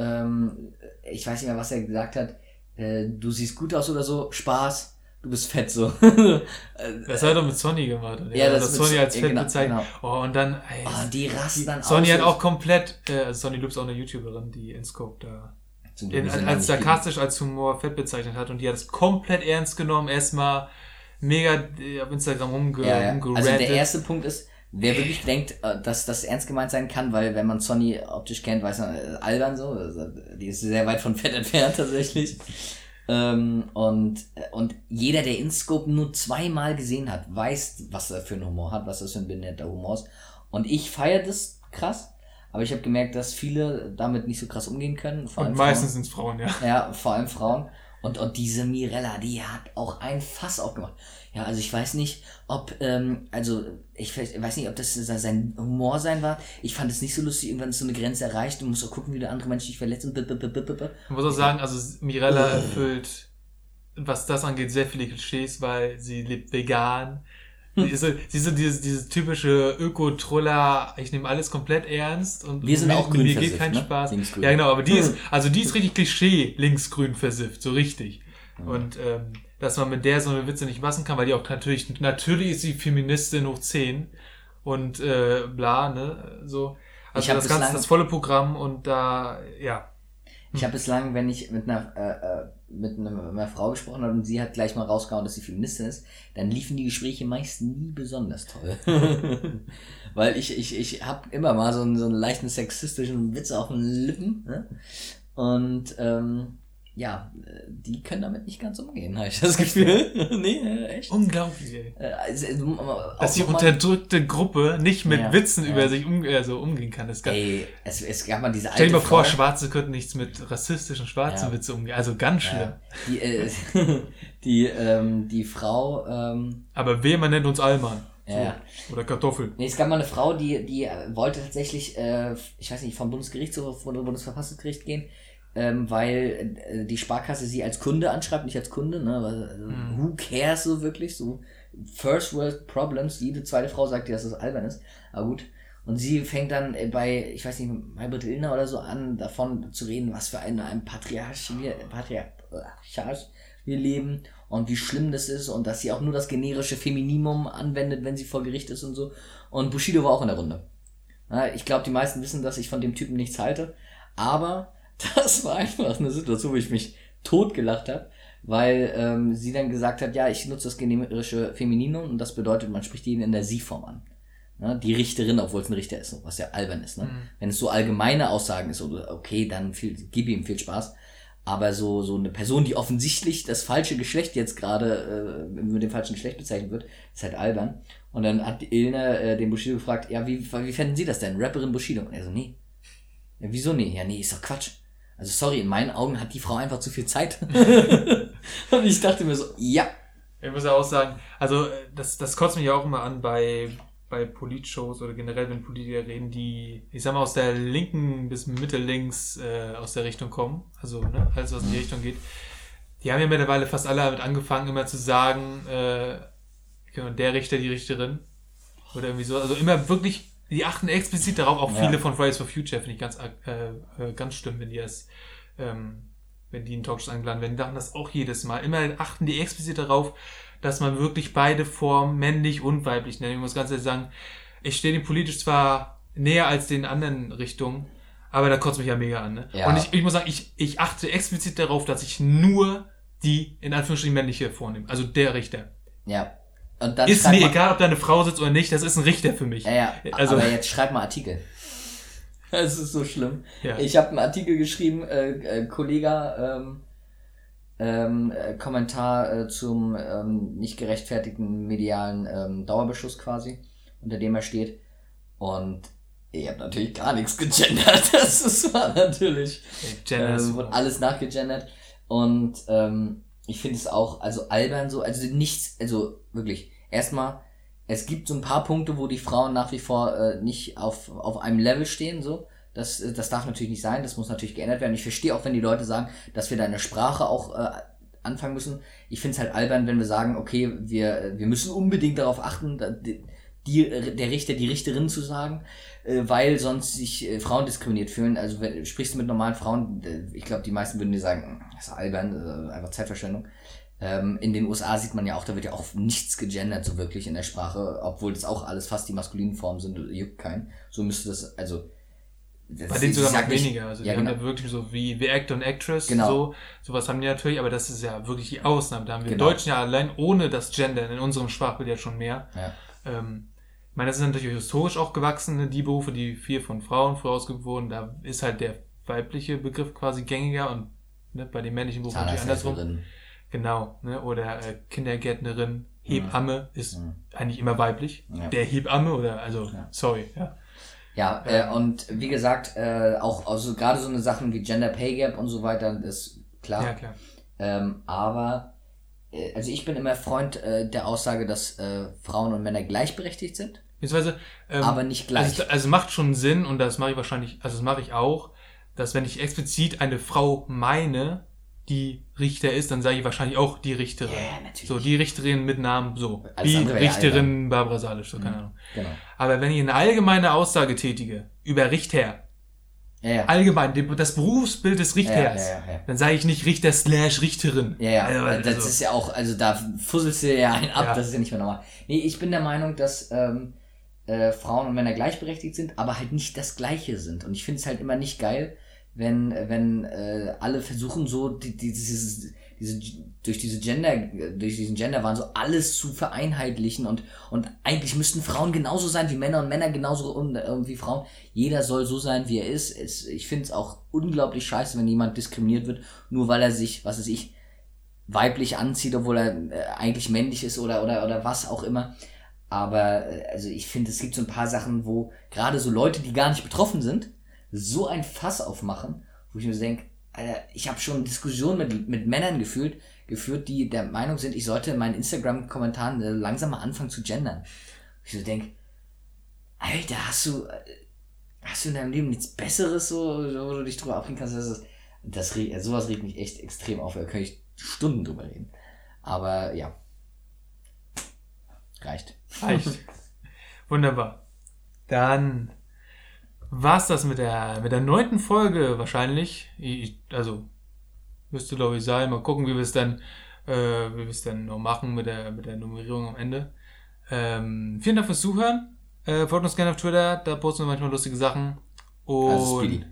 ich weiß nicht mehr, was er gesagt hat. Du siehst gut aus oder so, Spaß. Du bist fett, so. Das hat er doch mit Sonny gemacht. Oder? Ja, das Sonny als fett bezeichnet. Genau. Und dann... Ey, die rasten dann aus. Sonny hat auch komplett... Sonny Loops auch eine YouTuberin, die InScope da... als sarkastisch, als Humor fett bezeichnet hat. Und die hat es komplett ernst genommen. Erstmal mega auf Instagram rumgerantet. Also der erste Punkt ist, wer wirklich denkt, dass das ernst gemeint sein kann, weil wenn man Sonny optisch kennt, weiß man, albern so. Die ist sehr weit von fett entfernt tatsächlich. Und jeder, der InScope nur zweimal gesehen hat, weiß, was er für einen Humor hat, was das für ein benetter Humor ist. Und ich feiere das krass, aber ich habe gemerkt, dass viele damit nicht so krass umgehen können. Und meistens sind es Frauen, ja. Ja, vor allem Frauen. Und diese Mirella, die hat auch ein Fass aufgemacht. Ja, also ich weiß nicht, ob das sein Humor sein war. Ich fand es nicht so lustig, irgendwann ist so eine Grenze erreicht. Du musst auch gucken, wie der andere Mensch dich verletzt. Und man muss auch sagen, also Mirella erfüllt, was das angeht, sehr viele Klischees, weil sie lebt vegan. Sie ist so dieses typische Öko-Troller, ich nehme alles komplett ernst und wir sind auch grün mir geht kein ne? Spaß. Ja, genau, aber die ist richtig Klischee linksgrün versifft, so richtig. Mhm. Und dass man mit der so eine Witze nicht machen kann, weil die auch natürlich ist sie Feministin hoch 10 und bla, ne, so. Also das ganze, das volle Programm und da, ja. Ich habe bislang, wenn ich mit einer Frau gesprochen habe und sie hat gleich mal rausgehauen, dass sie Feministin ist, dann liefen die Gespräche meist nie besonders toll. Weil ich habe immer mal so einen leichten sexistischen Witz auf den Lippen. Ne? Und die können damit nicht ganz umgehen, habe ich das Gefühl. Nee, echt. Unglaublich. Dass die unterdrückte Gruppe nicht mit Witzen über sich umgehen kann. Es gab mal diese alte Frau. Stell dir mal vor, Schwarze könnten nichts mit rassistischen schwarzen Witze umgehen. Also ganz schlimm. Ja. Die Frau... aber wehe, man nennt uns Allmann. Ja. So. Oder Kartoffeln. Nee, es gab mal eine Frau, die wollte tatsächlich, ich weiß nicht, vom Bundesgerichtshof oder Bundesverfassungsgericht gehen, weil die Sparkasse sie als Kunde anschreibt, nicht als Kunde, ne? Also, who cares so wirklich, so First World Problems, jede zweite Frau sagt dir, dass das albern ist, aber gut. Und sie fängt dann bei, ich weiß nicht, Maybrit Illner oder so an, davon zu reden, was für ein Patriarchat wir leben und wie schlimm das ist und dass sie auch nur das generische Femininum anwendet, wenn sie vor Gericht ist und so. Und Bushido war auch in der Runde. Ich glaube, die meisten wissen, dass ich von dem Typen nichts halte, aber das war einfach eine Situation, wo ich mich totgelacht habe, weil sie dann gesagt hat, ja, ich nutze das generische Femininum und das bedeutet, man spricht ihn in der Sie-Form an. Die Richterin, obwohl es ein Richter ist, was ja albern ist. Ne? Mhm. Wenn es so allgemeine Aussagen ist, okay, dann gib ihm viel Spaß. Aber so eine Person, die offensichtlich das falsche Geschlecht jetzt gerade mit dem falschen Geschlecht bezeichnet wird, ist halt albern. Und dann hat Illner den Bushido gefragt, ja, wie fänden Sie das denn? Rapperin Bushido. Und er so, nee. Ja, wieso nee? Ja, nee, ist doch Quatsch. Also sorry, in meinen Augen hat die Frau einfach zu viel Zeit. Und ich dachte mir so, ja. Ich muss ja auch sagen, also das kotzt mich auch immer an bei Politshows oder generell, wenn Politiker reden, die, ich sag mal, aus der linken bis mittellinks aus der Richtung kommen, also ne, alles, was in die Richtung geht, die haben ja mittlerweile fast alle damit angefangen, immer zu sagen, der Richter, die Richterin oder irgendwie so, also immer wirklich, die achten explizit darauf, auch viele von Fridays for Future, finde ich ganz schlimm, wenn die das, wenn die in Talkshows eingeladen werden, die machen das auch jedes Mal, immer achten die explizit darauf, dass man wirklich beide Formen, männlich und weiblich, nennt. Ich muss ganz ehrlich sagen, ich stehe dem politisch zwar näher als den anderen Richtungen, aber da kotzt mich ja mega an. Ne? Ja. Und ich muss sagen, ich achte explizit darauf, dass ich nur die, in Anführungsstrichen, männliche vornehme. Also der Richter. Ja. Und dann ist mir egal, ob da eine Frau sitzt oder nicht, das ist ein Richter für mich. Ja. Also, aber jetzt schreib mal Artikel. Das ist so schlimm. Ja. Ich habe einen Artikel geschrieben, Kollega... Kommentar zum nicht gerechtfertigten medialen Dauerbeschuss quasi, unter dem er steht. Und ich habe natürlich gar nichts gegendert. Das war natürlich. Wurde alles nachgegendert. Und ich finde es auch, also albern so, also nichts, also wirklich, erstmal, es gibt so ein paar Punkte, wo die Frauen nach wie vor nicht auf einem Level stehen, so. Das darf natürlich nicht sein, das muss natürlich geändert werden. Ich verstehe auch, wenn die Leute sagen, dass wir da in der Sprache auch anfangen müssen. Ich finde es halt albern, wenn wir sagen, okay, wir müssen unbedingt darauf achten, der Richter, die Richterin zu sagen, weil sonst sich Frauen diskriminiert fühlen. Also sprichst du mit normalen Frauen, ich glaube, die meisten würden dir sagen, das ist albern, einfach Zeitverschwendung. In den USA sieht man ja auch, da wird ja auch nichts gegendert, so wirklich in der Sprache, obwohl das auch alles fast die maskulinen Formen sind, juckt keinen. So müsste das, also... Das bei denen sogar noch weniger, also ja, die haben da wirklich so wie Actor und Actress, genau. Sowas haben die natürlich, aber das ist ja wirklich die Ausnahme, da haben wir genau. Deutschen ja allein ohne das Gender in unserem Sprachbild ja schon mehr. Ja. Ich meine, das ist natürlich historisch auch gewachsen, die Berufe, die viel von Frauen vorausgeübt wurden, da ist halt der weibliche Begriff quasi gängiger und ne, bei den männlichen Berufen natürlich andersrum. Genau, ne, oder Kindergärtnerin, Hebamme ist eigentlich immer weiblich, der Hebamme oder, also, sorry, ja. Ja, und wie gesagt, auch also gerade so eine Sachen wie Gender Pay Gap und so weiter, ist klar. Ja, klar. Aber, also ich bin immer Freund der Aussage, dass Frauen und Männer gleichberechtigt sind. Beziehungsweise, aber nicht gleich. Also macht schon Sinn, und das mache ich wahrscheinlich, also das mache ich auch, dass wenn ich explizit eine Frau meine, die Richter ist, dann sage ich wahrscheinlich auch die Richterin. Ja, yeah, natürlich. So, die Richterin mit Namen, so. Alles die Richterin Barbara Salisch, so, keine Ahnung. Genau. Aber wenn ich eine allgemeine Aussage tätige über Richter, allgemein, das Berufsbild des Richters, dann sage ich nicht Richter / Richterin. Ja. Also, das ist ja auch, also da fusselst du ja einen ab, das ist ja nicht mehr normal. Nee, ich bin der Meinung, dass Frauen und Männer gleichberechtigt sind, aber halt nicht das Gleiche sind. Und ich finde es halt immer nicht geil, wenn alle versuchen so durch diesen Genderwahn so alles zu vereinheitlichen und eigentlich müssten Frauen genauso sein wie Männer und Männer genauso wie Frauen. Jeder soll so sein, wie er ist. Ich finde es auch unglaublich scheiße, wenn jemand diskriminiert wird, nur weil er sich, was weiß ich, weiblich anzieht, obwohl er eigentlich männlich ist oder was auch immer. Aber also ich finde, es gibt so ein paar Sachen, wo gerade so Leute, die gar nicht betroffen sind, so ein Fass aufmachen, wo ich mir denke, Alter, ich habe schon Diskussionen mit Männern geführt, die der Meinung sind, ich sollte in meinen Instagram-Kommentaren langsam mal anfangen zu gendern. Ich so denke, Alter, hast du in deinem Leben nichts Besseres, so, wo du dich drüber aufregen kannst? Sowas regt mich echt extrem auf, da kann ich Stunden drüber reden. Aber ja, reicht. Wunderbar. Dann war's das mit der 9. Folge wahrscheinlich. Also müsste, glaube ich, sein. Mal gucken, wie wir es dann noch machen mit der Nummerierung am Ende. Vielen Dank fürs Zuhören. Folgt uns gerne auf Twitter, da posten wir manchmal lustige Sachen. Und also Speedy.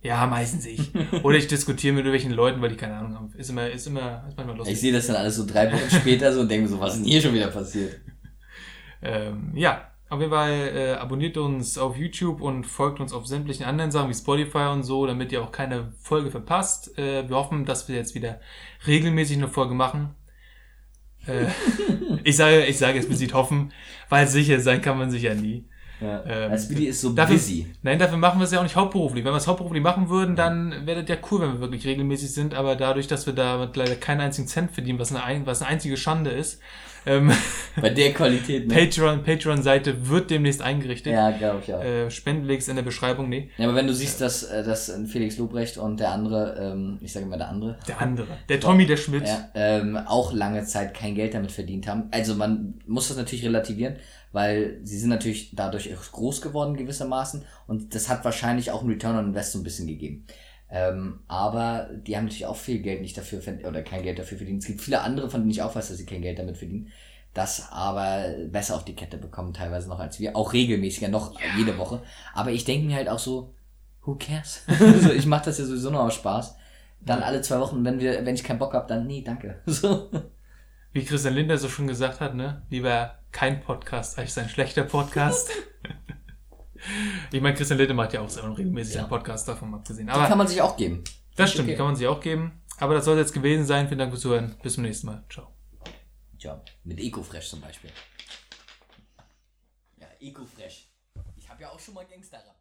Ja, meistens ich. Oder ich diskutiere mit irgendwelchen Leuten, weil die keine Ahnung haben. Ist manchmal lustig. Ich sehe das dann alles so 3 Wochen später so und denke mir so, was ist denn hier schon wieder passiert? Ja, auf jeden Fall abonniert uns auf YouTube und folgt uns auf sämtlichen anderen Sachen wie Spotify und so, damit ihr auch keine Folge verpasst. Wir hoffen, dass wir jetzt wieder regelmäßig eine Folge machen. Ich sage jetzt bezieht hoffen, weil sicher sein kann man sich ja nie. Ja, Speedy ist so busy. Dafür machen wir es ja auch nicht hauptberuflich. Wenn wir es hauptberuflich machen würden, dann wäre das ja cool, wenn wir wirklich regelmäßig sind, aber dadurch, dass wir da leider keinen einzigen Cent verdienen, was eine einzige Schande ist. Bei der Qualität, ne? Patreon-Seite wird demnächst eingerichtet. Ja, glaube ich auch. Spendenlinks in der Beschreibung, ne? Ja, aber wenn du siehst, dass Felix Lobrecht und der andere, ich sage immer der andere. Der Tommy, der Schmidt. Ja, auch lange Zeit kein Geld damit verdient haben. Also man muss das natürlich relativieren, weil sie sind natürlich dadurch groß geworden gewissermaßen und das hat wahrscheinlich auch einen Return on Invest so ein bisschen gegeben. Aber die haben natürlich auch viel Geld nicht dafür oder kein Geld dafür verdient. Es gibt viele andere, von denen ich auch weiß, dass sie kein Geld damit verdienen, das aber besser auf die Kette bekommen teilweise noch als wir, auch regelmäßiger noch jede Woche. Aber ich denke mir halt auch so, who cares? Also ich mache das ja sowieso nur aus Spaß. Dann alle 2 Wochen, wenn ich keinen Bock habe, dann nee, danke. So. Wie Christian Lindner so schon gesagt hat, ne, lieber kein Podcast als ein schlechter Podcast. Ich meine, Christian Lindner macht ja auch selber regelmäßig einen Podcast, davon abgesehen. Aber das kann man sich auch geben. Das stimmt, okay. Kann man sich auch geben. Aber das soll es jetzt gewesen sein. Vielen Dank fürs Zuhören. Bis zum nächsten Mal. Ciao. Ciao. Mit Ecofresh zum Beispiel. Ja, Ecofresh. Ich habe ja auch schon mal Gangster-Rap.